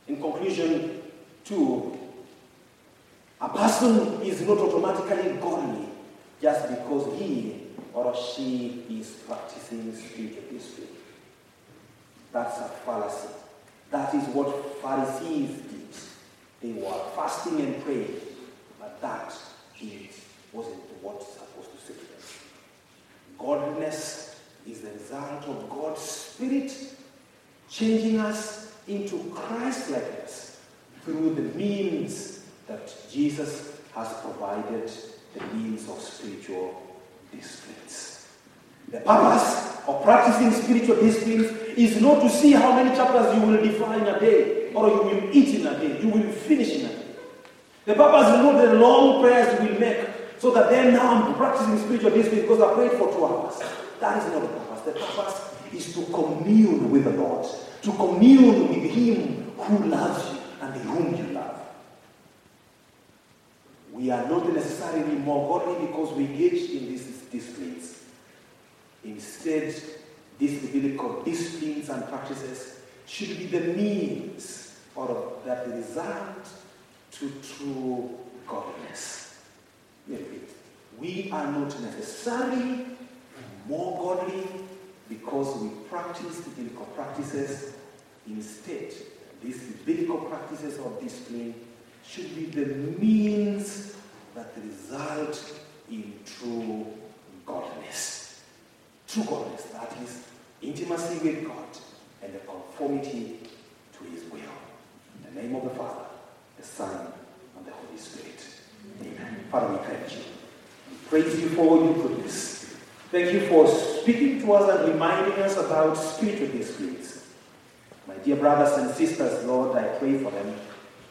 In conclusion, two, a person is not automatically godly just because he or she is practicing spiritual discipline. That's a fallacy. That is what Pharisees did. They were fasting and praying, but that wasn't what's supposed to save them. Godliness is the result of God's Spirit changing us into Christ-likeness through the means that Jesus has provided, the means of spiritual disciplines. The purpose of practicing spiritual disciplines is not to see how many chapters you will devour in a day, or you will eat in a day, you will finish in a day. The purpose is not the long prayers you will make, so that then now I'm practicing spiritual disciplines because I prayed for two hours. That is not the purpose. The purpose is to commune with the Lord, to commune with Him who loves you and whom you love. We are not necessarily more godly because we engage in these disciplines. Instead, these biblical disciplines and practices should be the means or that result to true godliness. We are not necessarily more godly because we practice biblical practices. Instead, these biblical practices of discipline should be the means that result in true godliness. True godliness, that is, intimacy with God and the conformity to His will. In the name of the Father, the Son, and the Holy Spirit. Amen. Father, we thank you. We praise you for your goodness. Thank you for speaking to us and reminding us about spiritual disciplines. My dear brothers and sisters, Lord, I pray for them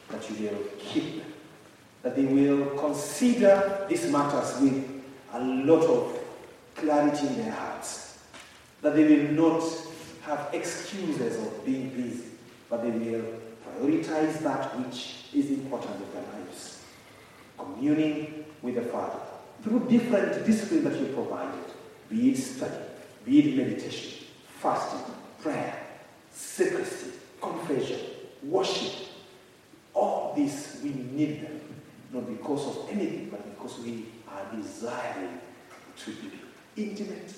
that you will keep them, that they will consider these matters with a lot of clarity in their hearts, that they will not have excuses of being busy, but they will prioritize that which is important in their lives, communing with the Father through different disciplines that you provided, be it study, be it meditation, fasting, prayer, secrecy, confession, worship. All this, we need them, not because of anything, but because we are desiring to be intimate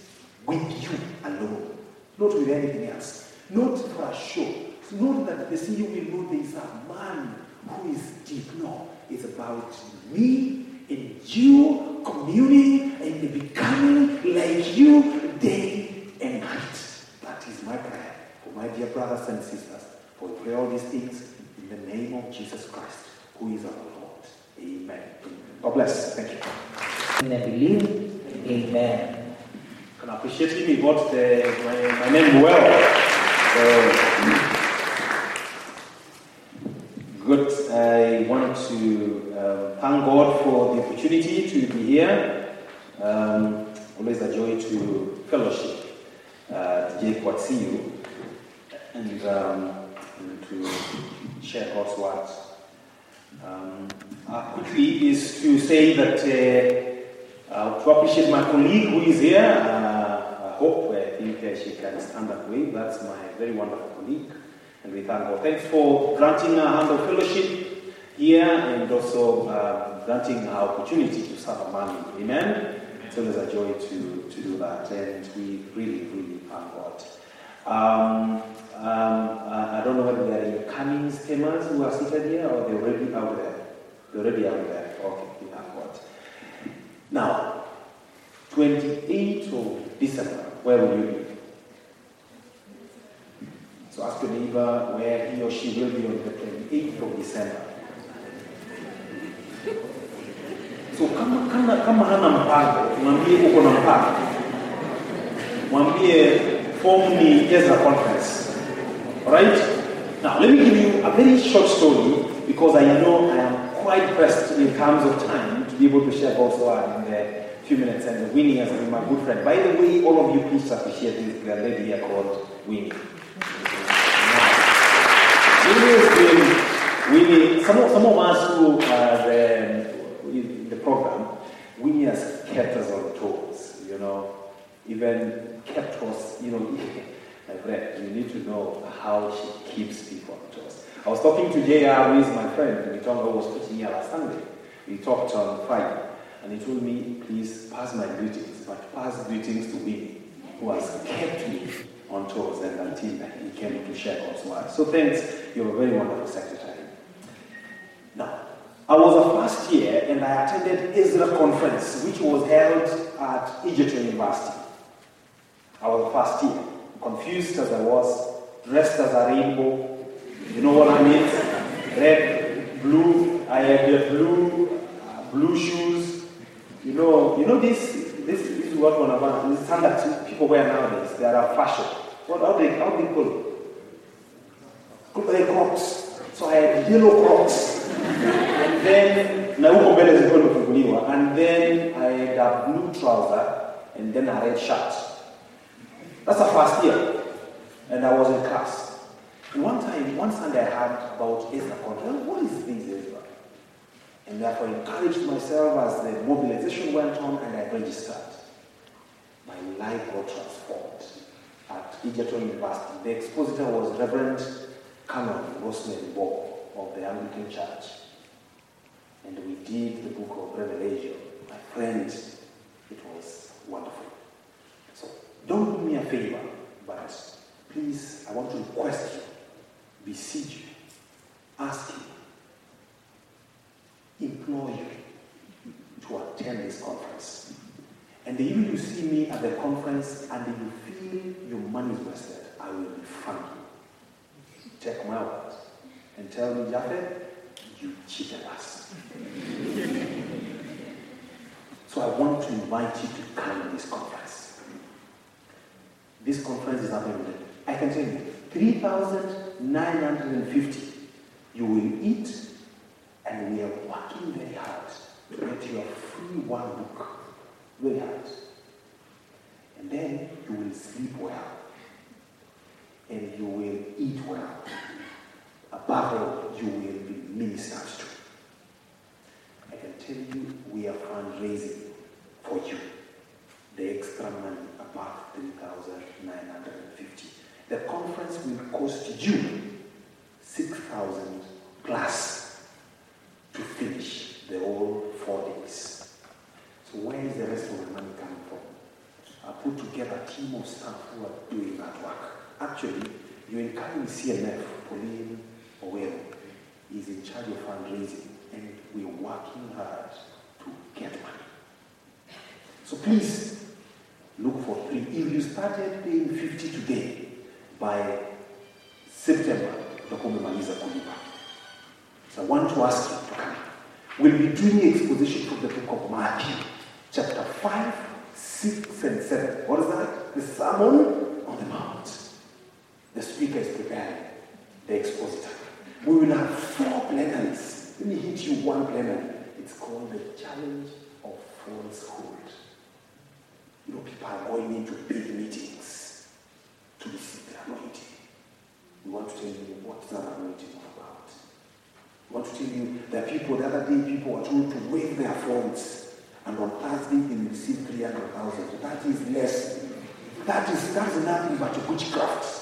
with you alone, not with anything else, not for a show, not that they see you will know there is a man who is deep. No, is about me and you communing and becoming like you day and night. That is my prayer for my dear brothers and sisters. For we pray all these things in the name of Jesus Christ, who is our Lord. Amen. God bless. Thank you. And I believe. Amen. And I appreciate you got the, my, my name well. Uh, Good. I want to uh, thank God for the opportunity to be here. Um, always a joy to fellowship uh, to J Q C U and, um, and to share God's words. Um, uh, quickly is to say that uh, uh, to appreciate my colleague who is here. Uh, I hope I think uh, she can stand that way. That's my very wonderful colleague. And we thank God. Thanks for granting our hand of fellowship here and also uh, granting our opportunity to serve among you. Amen? It's always a joy to, to do that. And we really, really thank God. Um, um, I don't know whether there are your coming stemmers who are seated here or they're already out there. They're already out there. Okay, we thank God. Now, twenty-eighth of December, where will you be? So ask your neighbor where he or she will be on the twenty-eighth of December. So kama kama kama hana mpango, mwambie uko na mpango. Mwambie form ni Ezra conference. All right? Now let me give you a very short story because I know I am quite pressed in terms of time to be able to share God's word in a few minutes. And Winnie has been my good friend. By the way, all of you please appreciate this lady here called Winnie. Winnie, some of, some of us who are um, in the program, Winnie has kept us on toes, you know, even kept us, you know, I've read, you need to know how she keeps people on toes. I was talking to J R Riz, my friend, we talked, I was teaching here last Sunday, we talked on Friday, and he told me, please pass my greetings, but pass greetings to Winnie, who has kept me on tours and until he came to share God's word. So thanks, you're a very wonderful secretary. Now, I was a first year and I attended Ezra conference, which was held at Egerton University. I was a first year, confused as I was, dressed as a rainbow. You know what I mean? Red, blue. I had blue, uh, blue shoes. You know, you know this. This, this is what one of our standards people wear nowadays. They are a fashion. What how they how they call it? They Crocs. So I had yellow Crocs, and then and then I had a blue trouser, and then a red shirt. That's a first year, and I was in class. And one time, one Sunday, I heard about Esther. What is this Esther? And therefore encouraged myself as the mobilization went on and I registered. My life was transformed at Egerton University. The expositor was Reverend Carol Rosemary Ball of the Anglican Church. And we did the book of Revelation. My friend, it was wonderful. So don't do me a favor, but please, I want to request you, beseech you, ask you, implore you to attend this conference. And the you see me at the conference and you feel your money wasted, I will refund you. Take my word and tell me, Japheth, you cheated us. So I want to invite you to come to this conference. This conference is available. I can tell you, three thousand nine hundred fifty. You will eat. And we are working very hard to get you a free one book. Very hard. And then you will sleep well. And you will eat well. Above all, you will be ministered to. I can tell you, we are fundraising for you. The extra money above three thousand nine hundred fifty. The conference will cost you six thousand plus. To finish the whole four days. So where is the rest of the money coming from? I put together a team of staff who are doing that work. Actually, you encourage C M F, Pauline Owino, is in charge of fundraising. and we're working hard to get money. So please look for three. If you started paying fifty today, by September, utakomaliza kulipa. So I want to ask you to come. We'll be doing an exposition from the book of Matthew, chapter five, six, and seven. What is that? The Sermon on the Mount. The speaker is preparing the expositor. We will have four plenaries. Let me hit you one plenary. It's called the Challenge of Falsehood. You know, people are going into big meetings to receive the anointing. We want to tell you what that anointing is about. We want to tell you that people, the other day, people are told to wave their phones, and on Thursday they will receive three hundred thousand. That is less. That is, that is nothing but witchcraft.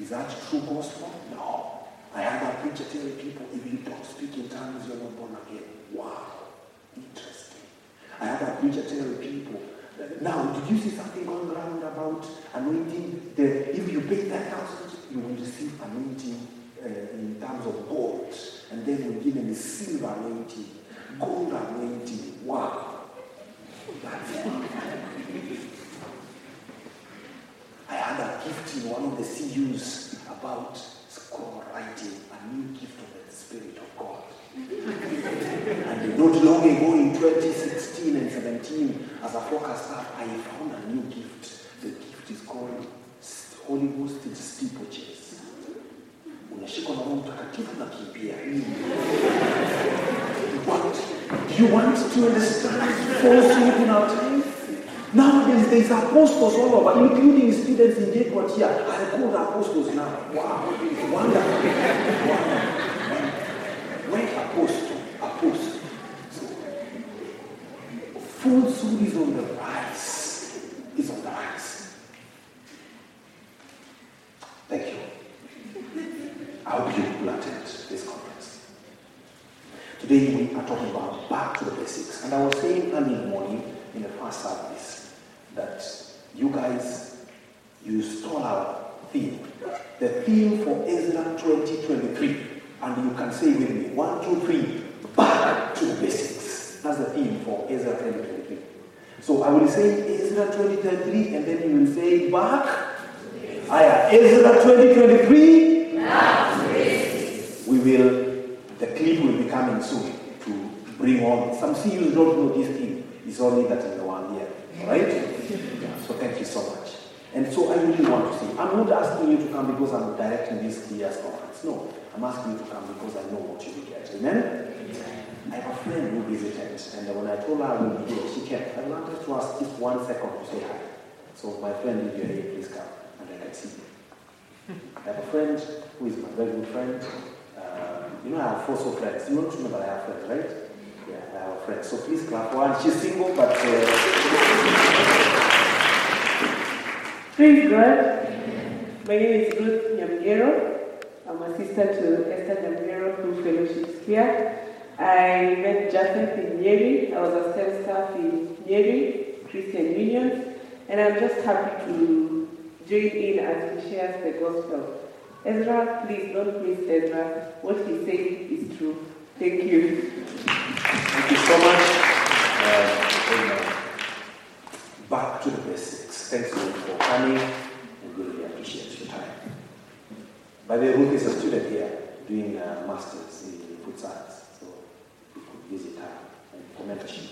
Is that true gospel? No. I had a preacher telling people, if you don't speak in tongues, you're not born again. Wow. Interesting. I had a preacher telling people, now, did you see something going around about anointing? The, if you pay that thousand, you will receive anointing uh, in terms of gold. And then you'll give them a silver anointing, gold anointing. Wow. That's I had a gift in one of the C Us about scroll writing, a new gift of the Spirit of God. And not long ago in twenty sixteen and seventeen, as a focus staff, I found a new gift. The gift is called Holy Ghost in Steeplechase. What? Do you want to understand falsehood in our time? Nowadays, there's apostles all over, including students in Gateway here. I call the apostles now. Wow, wonderful. Wonderful. Where apostle? Apostle. So, falsehood is on the rise. It's on the rise. Thank you. I hope you will attend this conference. Today, we are talking about back to the basics. And I was saying early morning in the first service, that you guys, you stole our theme. The theme for Ezra twenty twenty-three. And you can say with me, one, two, three, back to the basics. That's the theme for Ezra twenty twenty-three. So I will say Ezra twenty twenty-three, and then you will say back. I Ezra twenty twenty-three. Back to the basics. We will, the clip will be coming soon to bring on. Some C Us don't know this theme. It's only that in the one year. Right? Yeah, so thank you so much. And so I really want to say, I'm not asking you to come because I'm directing this year's conference. No, I'm asking you to come because I know what you will get. Amen? I have a friend who visited, and when I told her I would be here, she kept. I wanted to ask just one second to say hi. So my friend, if you're here, please come, and then I can see you. I have a friend who is my very good friend. Uh, you know, I have four so friends. You don't know that I have friends, right? Yeah, I have a friend. So please clap one. She's single, but... Praise uh... God. My name is Ruth Nambiero. I'm a sister to Esther Nambiero, who fellowships here. I met Japheth in Nyeri. I was a STEM staff in Nyeri, Christian Union. And I'm just happy to join in as he shares the gospel. Ezra, please don't miss Ezra. What he said is true. Thank you. Thank you so much. Uh, back to the basics. Thanks for coming, and we really appreciate your time. By the way, Ruth is a student here doing a master's in food science, so you could visit her for mentorship.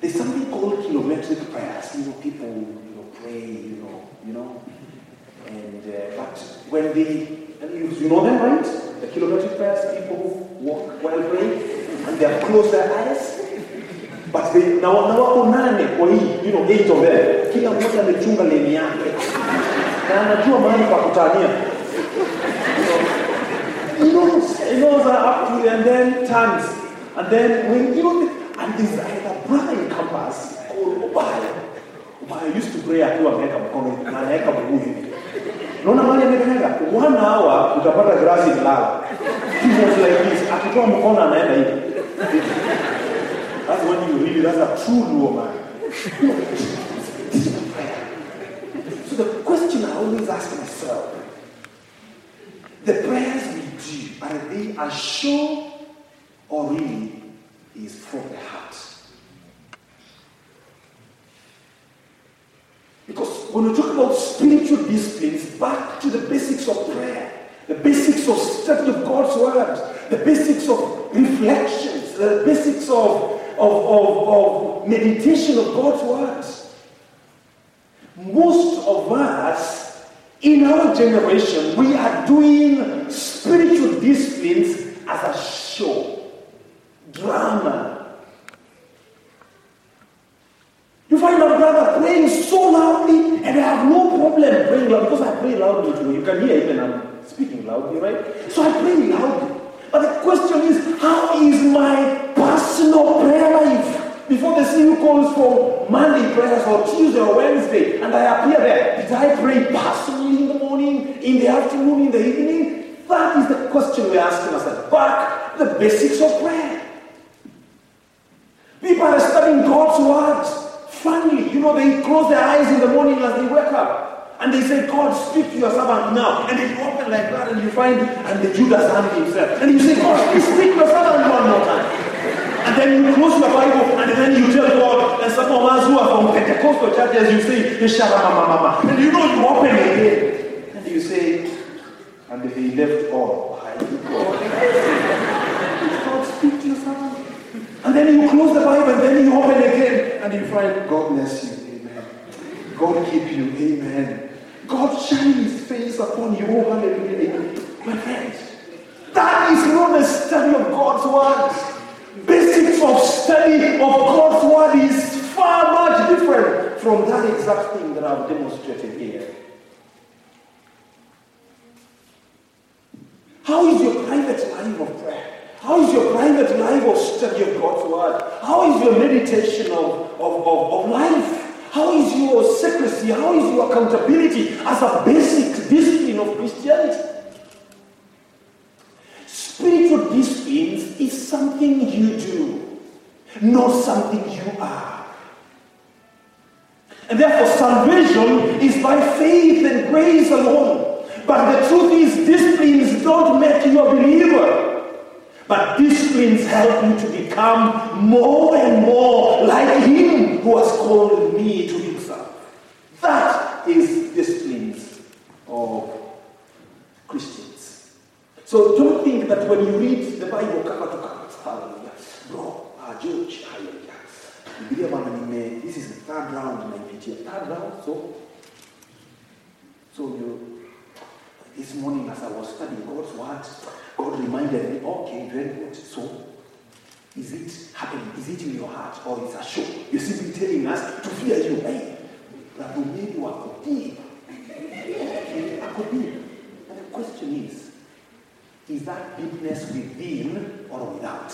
There's something called kilometric prayers. You know, people you know pray, you know, you know, and uh, but when they And you know them, right? The kilometric prayers, people who walk while praying, and they have closed their eyes. But they now now nane kwa hii, you know, eight of them. Kila mmoja amechunga leni yake. Na anajua mahali pa kutania. You know, he knows that up to and then turns. And then when you know and this I had a brother in campus called Obaya. Obaya used to pray akiwa ameweka mkono na anaweka mguu. Naona mali amekanyanga one hour utapata grass in lala. Just like this. Akitoa mkono anaenda hivi. That's when you really that's a true Luo man. So the question I always always ask myself, the prayers we do, are they as sure or really is from the heart? Because when we talk about spiritual disciplines, back to the basics of prayer, the basics of study of God's word, the basics of reflections, the basics of, of, of, of meditation of God's word. Most of us in our generation, we are doing spiritual disciplines as a show, drama. You find my brother praying so loudly, and I have no problem praying loudly, because I pray loudly too. You can hear even I'm speaking loudly, right? So I pray loudly. But the question is, how is my personal prayer life? Before the C U calls for Monday prayers or Tuesday or Wednesday, and I appear there, did I pray personally in the morning, in the afternoon, in the evening? That is the question we're asking ourselves. Back to the basics of prayer. People are studying God's word. Finally, you know, they close their eyes in the morning as they wake up, and they say, "God, speak to your servant now." And they open like that, and you find, and the Judas hung himself. And you say, "God, please speak to your servant one more time." And then you close your Bible, and then you tell God, and some of us who are from Pentecostal churches, you say, "Mama, mama." And you know you open it again. And you say, "And they left all, I did God." God speak to your servant. And then you close the Bible, and then you open again, and you find, "God bless you, amen. God keep you, amen. God shine his face upon you, oh hallelujah, amen." My friends, that is not a study of God's word. Basics of study of God's word is far much different from that exact thing that I've demonstrated here. How is your private life of prayer? How is your private life of study of God's word? How is your meditation of, of, of, of life? How is your secrecy? How is your accountability as a basic discipline of Christianity? Spiritual disciplines is something you do, not something you are. And therefore salvation is by faith and grace alone. But the truth is, disciplines don't make you a believer. But disciplines help you to become more and more like Him who has called me to Himself. That is disciplines of Christians. So don't think that when you read the Bible cover to cover, hallelujah, bro, ah, George, hallelujah. This is the third round, my teacher. Third round, so, so you, this morning as I was studying God's word, God reminded me, okay, very good. So, is it happening? Is it in your heart, or is it a show? You're simply telling us to fear you. Hey, that will make you a copy. Okay, a copy. And the question is, is that deepness within or without?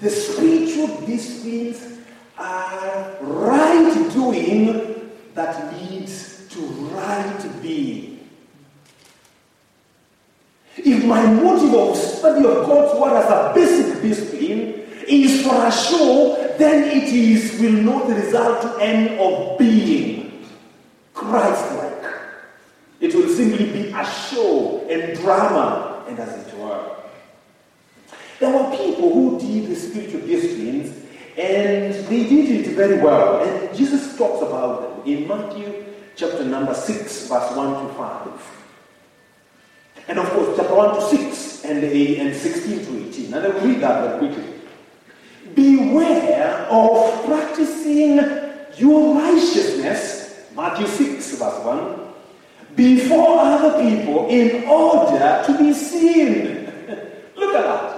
The spiritual disciplines are right doing that leads to right being. If my motive of study of God's word as a basic discipline is for a show, then it is will not result to end of being Christ-like. It will simply be a show and drama, and as it were. There were people who did the spiritual disciplines, and they did it very well. And Jesus talks about them in Matthew chapter number six, verse one to five. And of course, chapter one to six, and, and sixteen to eighteen. And I will read that very quickly. Beware of practicing your righteousness, Matthew six, verse one, before other people in order to be seen. Look at that.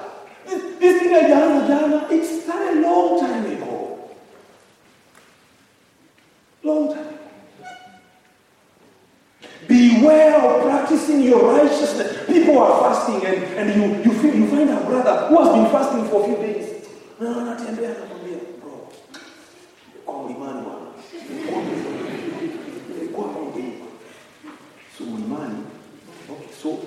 This, this thing, Ayana, Ayana, it started a long time ago. Long time ago. Beware of practicing your righteousness. People are fasting, and, and you, you, feel, you find a brother who has been fasting for a few days. No, no, not Ember, not Ember, bro. You call Emmanuel. You call me. So Imani, okay, so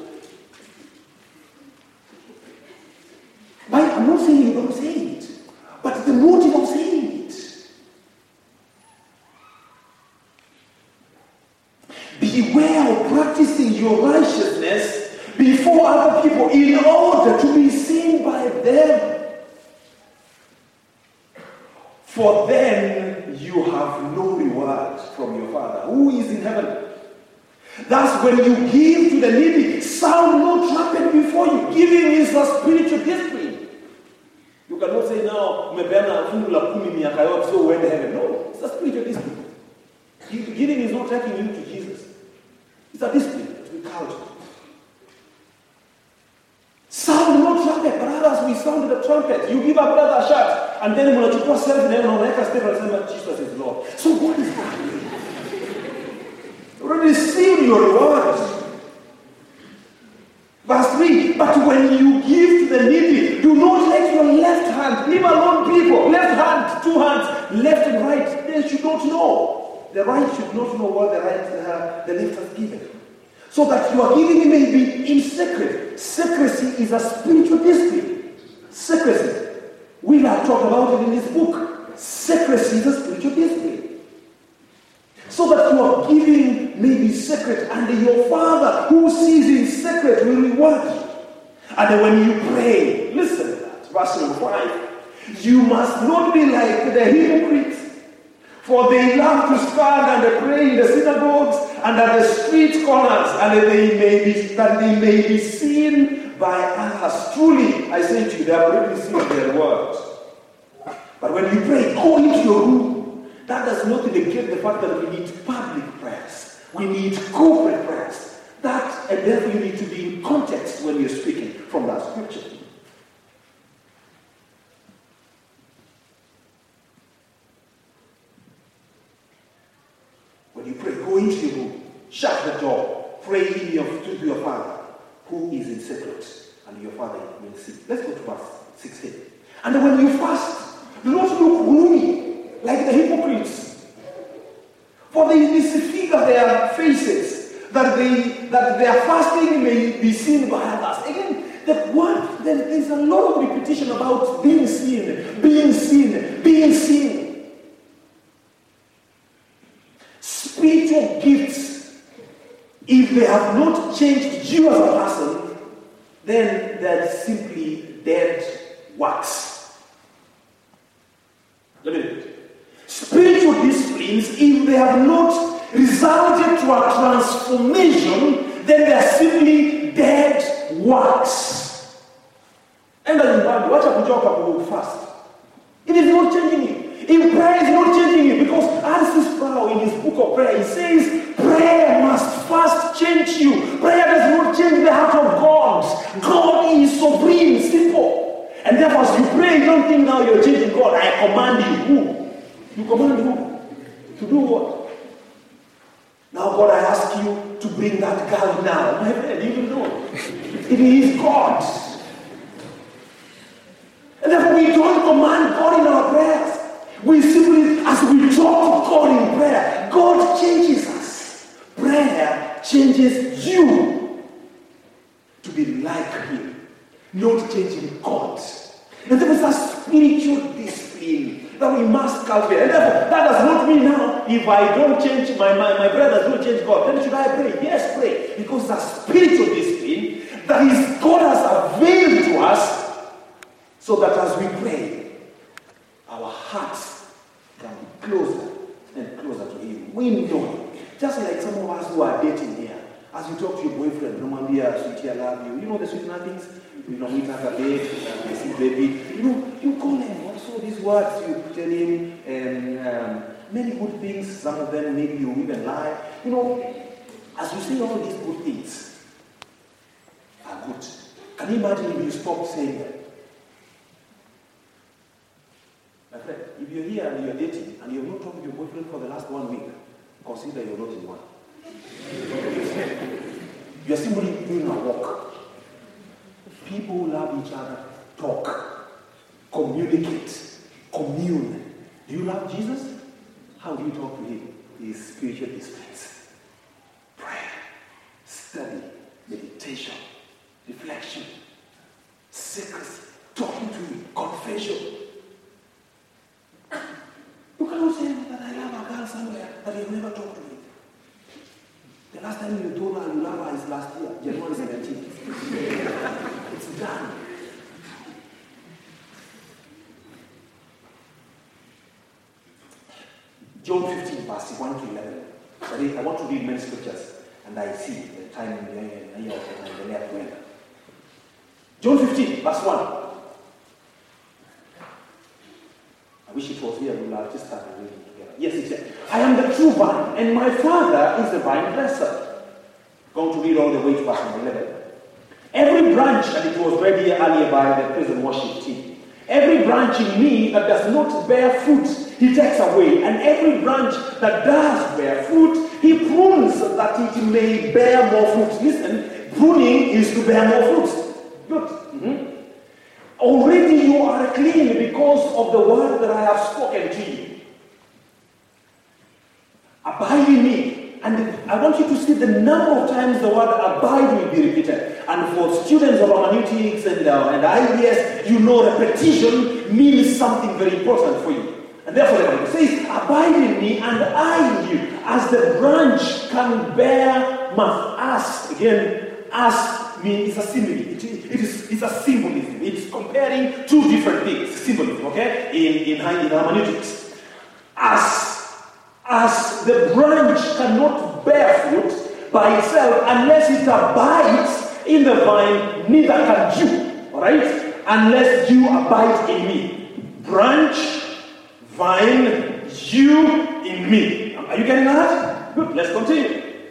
why I'm not saying you don't say it, but the motive of saying it. before other people in order to be seen by them. For then you have no reward from your Father who is in heaven. That's when you give to the needy. Sound no trumpet before you. Giving is the spiritual discipline. You cannot say now, so went to heaven. No, it's a spiritual discipline. Giving is not taking you to Jesus. It's a discipline to be carried. Sound no trumpet, but others we sound the trumpet. You give up another shot, and then when you put yourself in heaven, like a step and say, Jesus is Lord. So what is happening? Receive your reward. Verse three, but when you give to the needy, do not let your left hand, leave alone people, left hand, two hands, left and right, they should not know. The right should not know what the right, uh, the left has given. So that your giving may be in secret. Secrecy is a spiritual discipline. Secrecy. We have talked about it in this book. Secrecy is a spiritual discipline. So that your giving may be secret, and your Father who sees in secret will reward you. And when you pray, listen to that, verse five, you must not be like the hypocrites, for they love to stand and pray in the synagogues and at the street corners, and they may be, that they may be seen by others. Truly, I say to you, they have already seen their words. But when you pray, go into your room. That does not negate the fact that we need public prayers. We need corporate prayers. That, and therefore you need to be in context when you're speaking from that scripture. When you pray, go into your room, shut the door, pray in your, to your Father, who is in secret, and your Father will see. Let's go to verse sixteen. And when you fast, do not look gloomy, like the hypocrites. For they disfigure their faces, that they that their fasting may be seen by others. Again, that word, there is a lot of repetition about being seen, being seen, being seen. Spiritual gifts, if they have not changed you as a person, then they're simply dead wax. Let me read. Spiritual disciplines, if they have not resulted to a transformation, then they are simply dead works. And then you wonder, what have you done fast? It is not changing you. If prayer is not changing you, because Arsis Prowl in his book of prayer, he says, prayer must first change you. Prayer does not change the heart of God. God is supreme, simple. And therefore, as you pray, you don't think now you're changing God. I command you. Who? You command who? To do what? Now God, I ask you to bring that girl now. My friend, you don't know. It is God. And therefore we don't command God in our prayers. We simply, as we talk to God in prayer, God changes us. Prayer changes you to be like Him, not changing God. And there is a spiritual discipline that we must cultivate. And therefore, that does not mean now, if I don't change, my, my, my prayer does not change God, then should I pray? Yes, pray. Because it's a spiritual discipline that is God has availed to us, so that as we pray, our hearts can be closer and closer to Him. We know. Just like some of us who are dating here, as you talk to your boyfriend, no man here, sweetie, I love you. You know the sweet nothings? You know, we have a baby, we see baby. You know, you call him. Also, these words you tell him, and um, many good things. Some of them maybe you even lie. You know, as you say all these good things are good. Can you imagine if you stop saying that? My friend, if you're here and you're dating and you've not talked to your boyfriend for the last one week, consider you're not in one. You're simply doing a walk. People who love each other talk, communicate, commune. Do you love Jesus? How do you talk to Him? His spiritual disciplines. Prayer, study, meditation, reflection, secrecy, talking to Him, confession. You cannot say that I love a girl somewhere that you never talk to me. The last time you told her you love her is last year, January seventeenth. John fifteen, verse one to eleven. Today, I want to read many scriptures, and I see the time in the year and the left window. John fifteen, verse one. I wish it was here, we will just start reading together. Yes, it says, I am the true vine, and my Father is the vine dresser. Going to read all the way to verse eleven. Every branch, and it was read here earlier by the prison worship team, every branch in me that does not bear fruit, he takes away, and every branch that does bear fruit, he prunes that it may bear more fruit. Listen, pruning is to bear more fruit. Good. Mm-hmm. Already you are clean because of the word that I have spoken to you. Abide in me. And I want you to see the number of times the word abide will be repeated. And for students of hermeneutics and, uh, and I B S, you know repetition means something very important for you. And therefore the Bible says, abide in me and I in you, as the branch can bear must ask. Again, ask means a simile. It is, it is it's a symbolism. It's comparing two different things. Symbolism, okay? In, in, in hermeneutics. Ask. As the branch cannot bear fruit by itself unless it abides in the vine, neither can you. Alright? Unless you abide in me. Branch, vine, you in me. Are you getting that? Good, let's continue.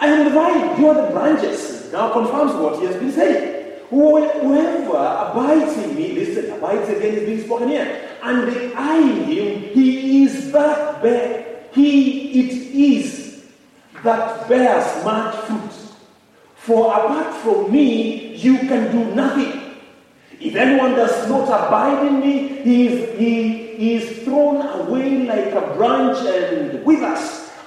I am the vine, you are the branches. Now confirms what he has been saying. Whoever abides in me, listen, abides again is being spoken here. And the I in him, he is that bear. He it is that bears much fruit. For apart from me, you can do nothing. If anyone does not abide in me, he is, he is thrown away like a branch and withers.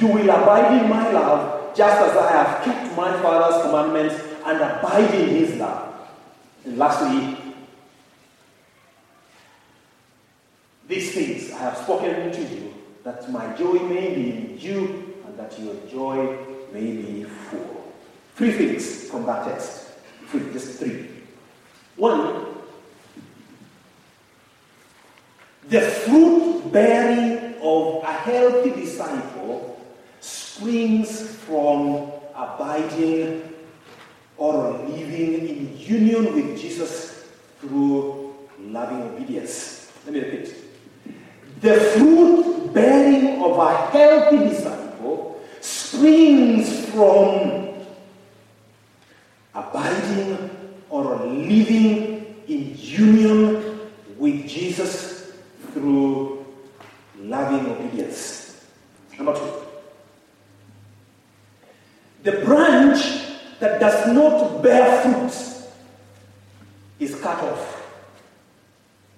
you will abide in my love, just as I have kept my Father's commandments and abide in his love. And lastly, these things I have spoken to you, that my joy may be in you, and that your joy may be full. Three things from that text. Three, just three. One, the fruit-bearing of a healthy disciple springs from abiding or living in union with Jesus through loving obedience. Let me repeat. The fruit-bearing of a healthy disciple springs from abiding or living in union with Jesus through loving obedience. Number two. The branch that does not bear fruit is cut off.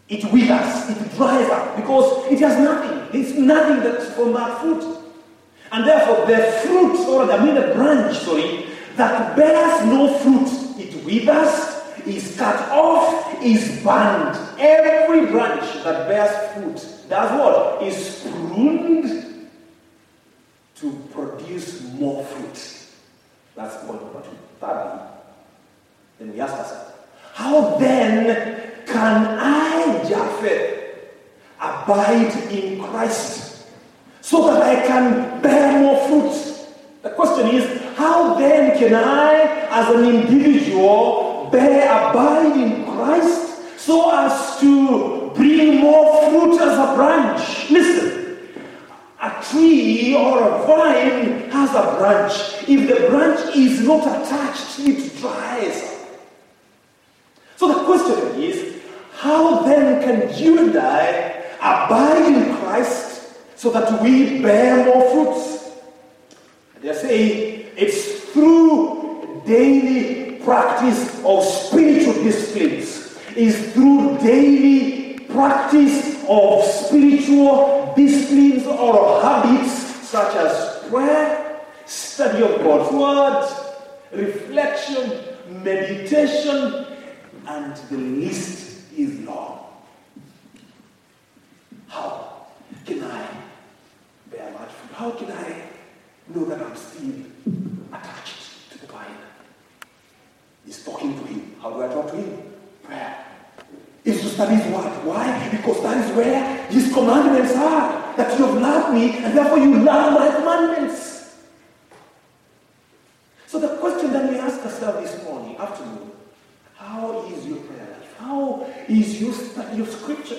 It withers, it dries up, because it has nothing. There's nothing that's from that fruit. And therefore, the fruit, or I mean the branch, sorry, that bears no fruit, it withers, is cut off, is burned. Every branch that bears fruit, that's what? Is pruned to produce more fruit. That's point number two. Thirdly, then we ask ourselves, how then can I, Japheth, abide in Christ so that I can bear more fruit? The question is, how then can I, as an individual, bear, abide in Christ so as to bring more fruit as a branch? Listen, a tree or a vine has a branch. If the branch is not attached, it dries up. So the question is, how then can you and I abide in Christ so that we bear more fruits? They say it's through daily practice of spiritual disciplines. It's through daily practice of spiritual disciplines or habits such as prayer, study of God's word, reflection, meditation, and the list is long. How can I bear much fruit? How can I know that I'm still attached to the Bible? He's talking to him. How do I talk to him? Prayer. Is to study his word. Why? Because that is where his commandments are. That you have loved me, and therefore you love my commandments. So the question that we ask ourselves this morning, afternoon, how is your prayer life? How is your study of Scripture?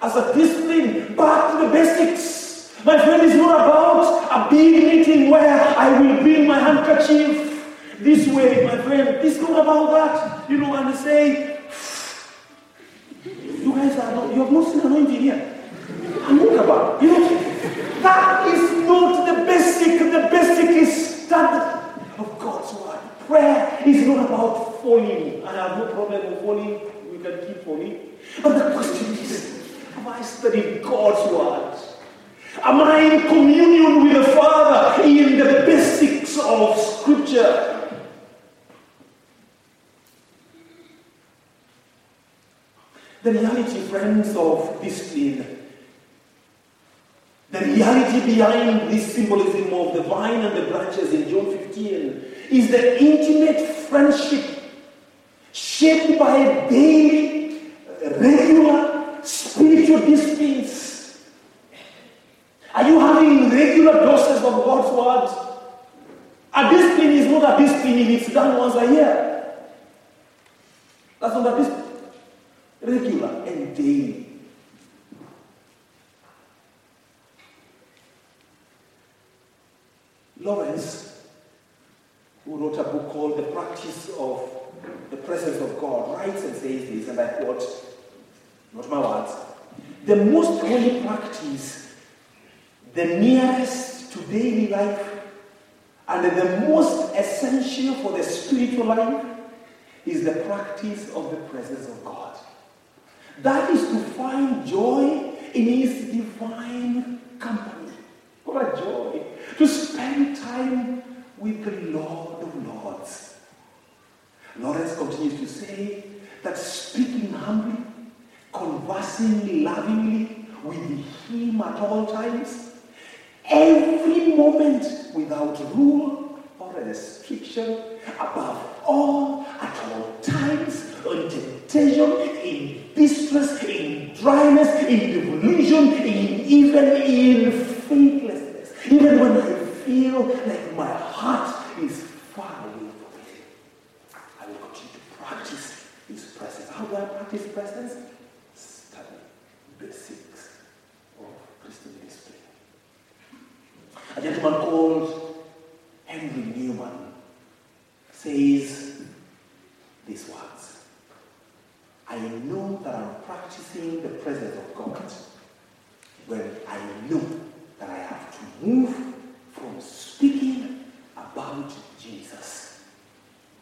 As a discipline, back to the basics. My friend, it's not about a big meeting where I will bring my handkerchief this way, my friend. It's not about that. You know, and they say, you guys are not, you have not seen an engineer. And what about, you know, that is not the basic. The basic is study of God's word. Prayer is not about falling. And I have no problem with falling. We can keep falling. But the question is, have I studied God's word? Am I in communion with the Father in the basics of Scripture? The reality, friends, of discipline, the reality behind this symbolism of the vine and the branches in John fifteen is the intimate friendship shaped by daily, regular spiritual disciplines. Are you having regular doses of God's word? A discipline is not a discipline if it's done once a year. That's not a discipline. Regular and daily. Lawrence, who wrote a book called The Practice of the Presence of God, writes and says this, and I quote, not my words, "The most holy practice, the nearest to daily life, and the most essential for the spiritual life, is the practice of the presence of God. That is to find joy in His divine company." What a joy! To spend time with the Lord of Lords. Lawrence continues to say that speaking humbly, conversing lovingly with Him at all times, every moment without rule or restriction, above all, at all times, on temptation, in distress, in dryness, in delusion, in even in faithlessness. Even when I feel like my heart is far away from it, I will continue to practice His presence. How do I practice presence? Study the basics of Christian history. A gentleman called Henry Newman says these words, "I know that I'm practicing the presence of God when I know that I have to move from speaking about Jesus.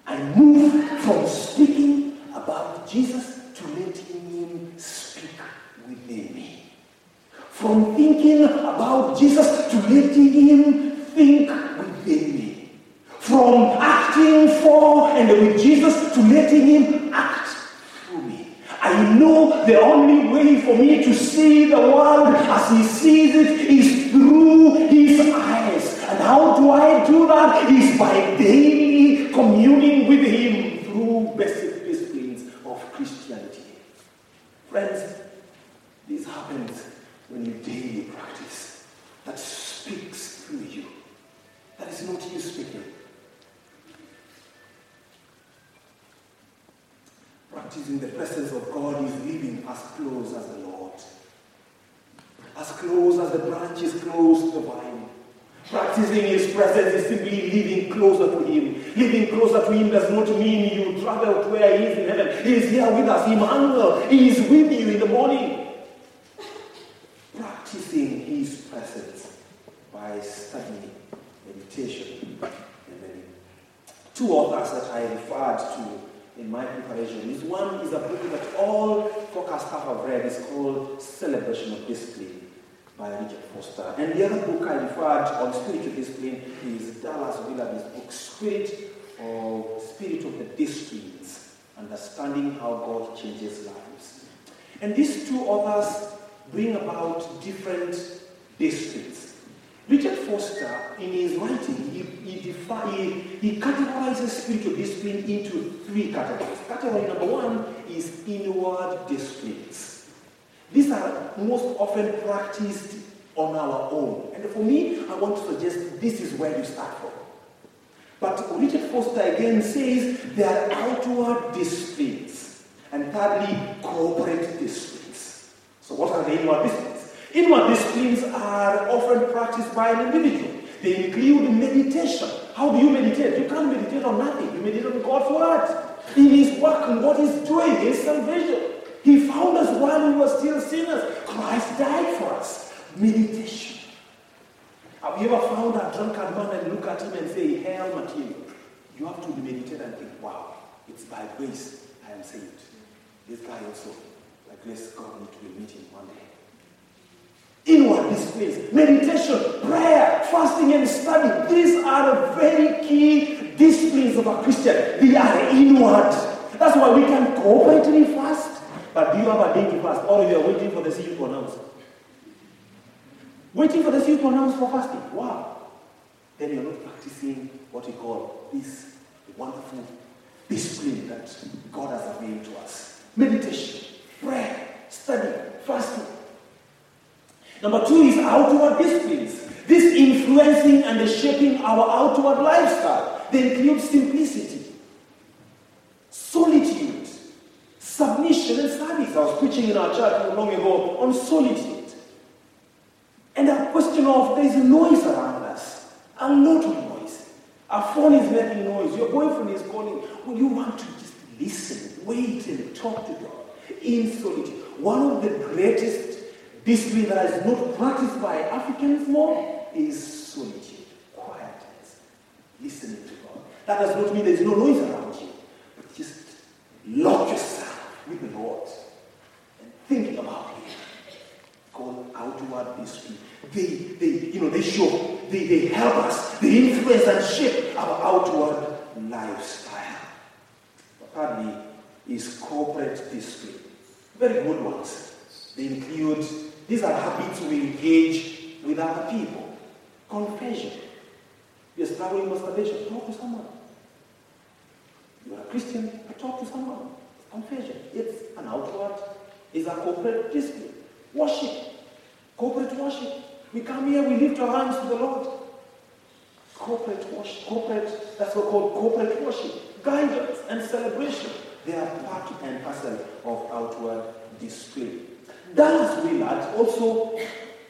I move from speaking about Jesus to letting Him speak within me. From thinking about Jesus to letting Him think within me. From acting for and with Jesus to letting Him act. I know the only way for me to see the world as He sees it is through His eyes. And how do I do that? Is by daily communing with Him through basic disciplines of Christianity." Friends, this happens when you daily practice that speaks through you. That is not you speaking. Practicing the presence of God is living as close as the Lord. As close as the branch is close to the vine. Practicing His presence is simply living closer to Him. Living closer to Him does not mean you travel to where He is in heaven. He is here with us. Emmanuel, He is with you in the morning. Practicing His presence by studying meditation. Amen. Two authors that I referred to in my preparation is one is a book that all focus staff have read. It's called Celebration of Discipline by Richard Foster. And the other book I referred on spiritual discipline is Dallas Willard's book, Spirit of, Spirit of the Disciplines, Understanding How God Changes Lives. And these two authors bring about different disciplines. Richard Foster, in his writing, he, he, he, he categorizes spiritual discipline into three categories. Category number one is inward disciplines. These are most often practiced on our own. And for me, I want to suggest this is where you start from. But Richard Foster again says there are outward disciplines. And thirdly, corporate disciplines. So what are the inward disciplines? Inward disciplines are often practiced by an individual. They include meditation. How do you meditate? You can't meditate on nothing. You meditate on God's word. In his work and what he's doing, his salvation. He found us while we were still sinners. Christ died for us. Meditation. Have you ever found a drunkard man and look at him and say, "Hell, Matthew"? You have to meditate and think, wow, it's by grace I am saved. This guy also, by grace God needs to meet him one day. Inward disciplines, meditation, prayer, fasting and study. These are the very key disciplines of a Christian. They are inward. That's why we can cooperatively fast. But do you have a day to fast? Or you are waiting for the C E O to announce? Waiting for the C E O to announce for fasting. Wow. Then you are not practicing what we call this wonderful discipline that God has availed to us. Meditation, prayer, study, fasting. Number two is outward disciplines. This influencing and shaping our outward lifestyle. They include simplicity, solitude, submission and service. I was preaching in our church not long ago on solitude. And a question of there is noise around us. A lot of noise. Our phone is making noise. Your boyfriend is calling. Well, you want to just listen, wait and talk to God in solitude. One of the greatest discipline that is not practiced by Africans more is solitude, quietness, listening to God. That does not mean there is no noise around you, but just lock yourself with the Lord and think about Him. Called outward discipline. They, they, you know, they show, they, they help us, they influence and shape our outward lifestyle. But thirdly, is corporate discipline. Very good ones. They include. These are habits we engage with other people. Confession. You're struggling with masturbation. Talk to someone. You're a Christian, but talk to someone. Confession. It's an outward, it's a corporate discipline. Worship. Corporate worship. We come here, we lift our hands to the Lord. Corporate worship. Corporate, that's what called corporate worship. Guidance and celebration. They are part and parcel of outward discipline. Dallas Willard also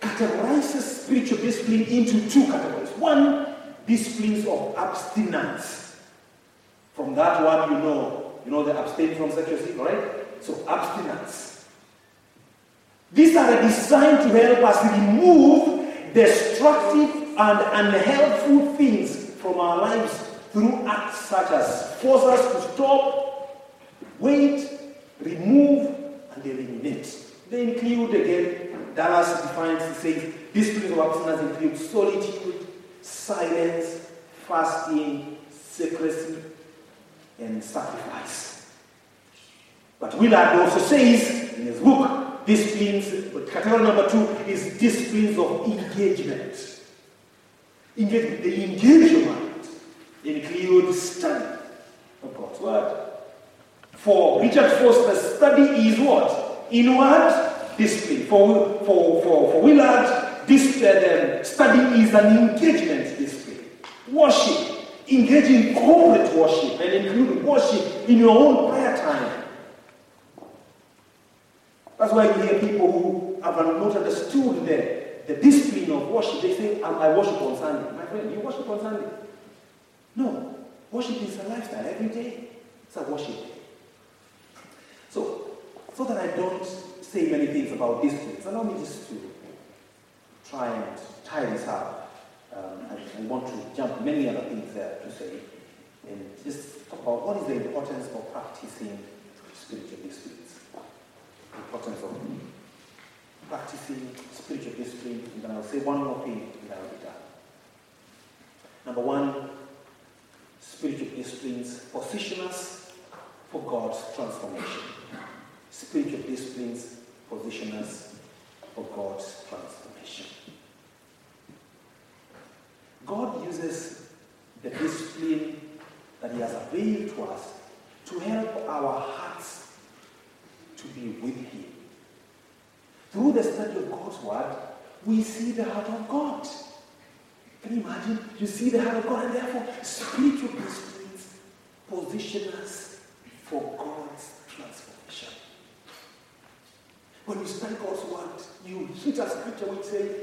categorizes spiritual discipline into two categories. One, disciplines of abstinence. From that one, you know, you know they abstain from sexual sin, right? So abstinence. These are designed to help us remove destructive and unhelpful things from our lives through acts such as force us to stop, wait, remove, and eliminate. They include, again, Dallas defines, he says, disciplines of abstinence include solitude, silence, fasting, secrecy, and sacrifice. But Willard also says in his book, disciplines, but category number two is disciplines of engagement. Engagement, they engage your mind, include study of God's word. For Richard Foster, study is what? Inward discipline. For, for, for, for Willard, this, uh, study is an engagement discipline. Worship. Engage in corporate worship and include worship in your own prayer time. That's why you hear people who have not understood the, the discipline of worship. They say, I worship on Sunday. My friend, you worship on Sunday? No. Worship is a lifestyle. Every day, it's a worship. So, So that I don't say many things about disciplines, allow me just to try and tie this up. Um, I, I want to jump many other things there to say. um, just about what is the importance of practicing spiritual disciplines. Importance of practicing spiritual discipline, and then I'll say one more thing and I'll be done. Number one, spiritual disciplines position us for God's transformation. Spiritual disciplines position us for God's transformation. God uses the discipline that He has availed to us to help our hearts to be with Him. Through the study of God's Word, we see the heart of God. Can you imagine? You see the heart of God, and therefore spiritual disciplines position us for God's transformation. When you study God's Word, you hit a scripture which says,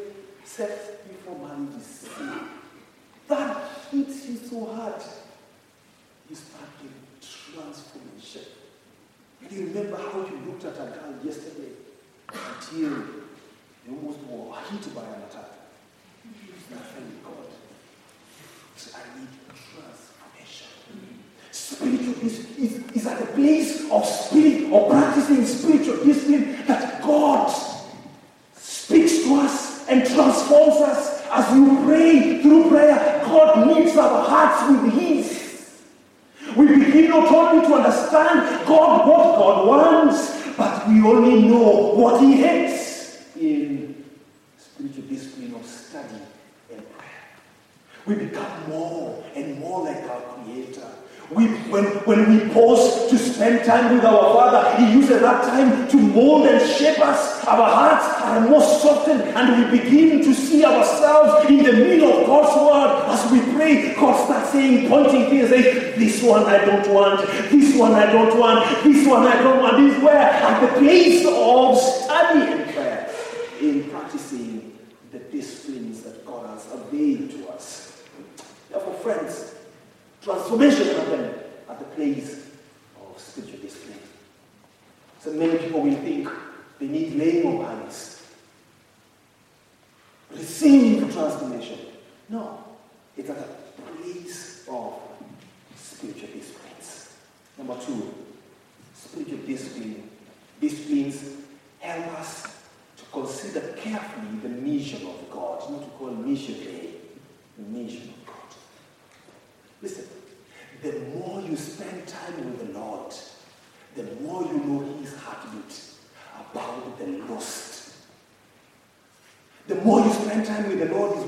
"Sex before marriage is sin." That hits you so hard. You start getting transformation. Do you remember how you looked at a girl yesterday until you almost were hit by an attack? That's really God. So I need transformation. Spiritual is, is, is at the place of spirit or practicing spiritual discipline that God speaks to us and transforms us as we pray through prayer. God meets our hearts with His. We begin not only to understand God, what God wants, but we only know what He hates in spiritual discipline of study and prayer. We become more and more like our Creator. We, when, when we pause to spend time with our Father, He uses that time to mold and shape us. Our hearts are more softened, and we begin to see ourselves in the middle of God's Word. As we pray, God starts saying, pointing things, saying, this one I don't want, this one I don't want, this one I don't want. This where at the place of study and prayer, in practicing the disciplines that God has availed to us. Therefore, friends, transformation happens at the place of spiritual discipline. So many people will think they need laying of hands. Receive transformation. No, it's at the place of spiritual disciplines. Number two, spiritual discipline. Disciplines help us to consider carefully the mission of God. Not to call mission A, the mission of God. Listen, the more you spend time with the Lord, the more you know His heartbeat about the lost. The more you spend time with the Lord,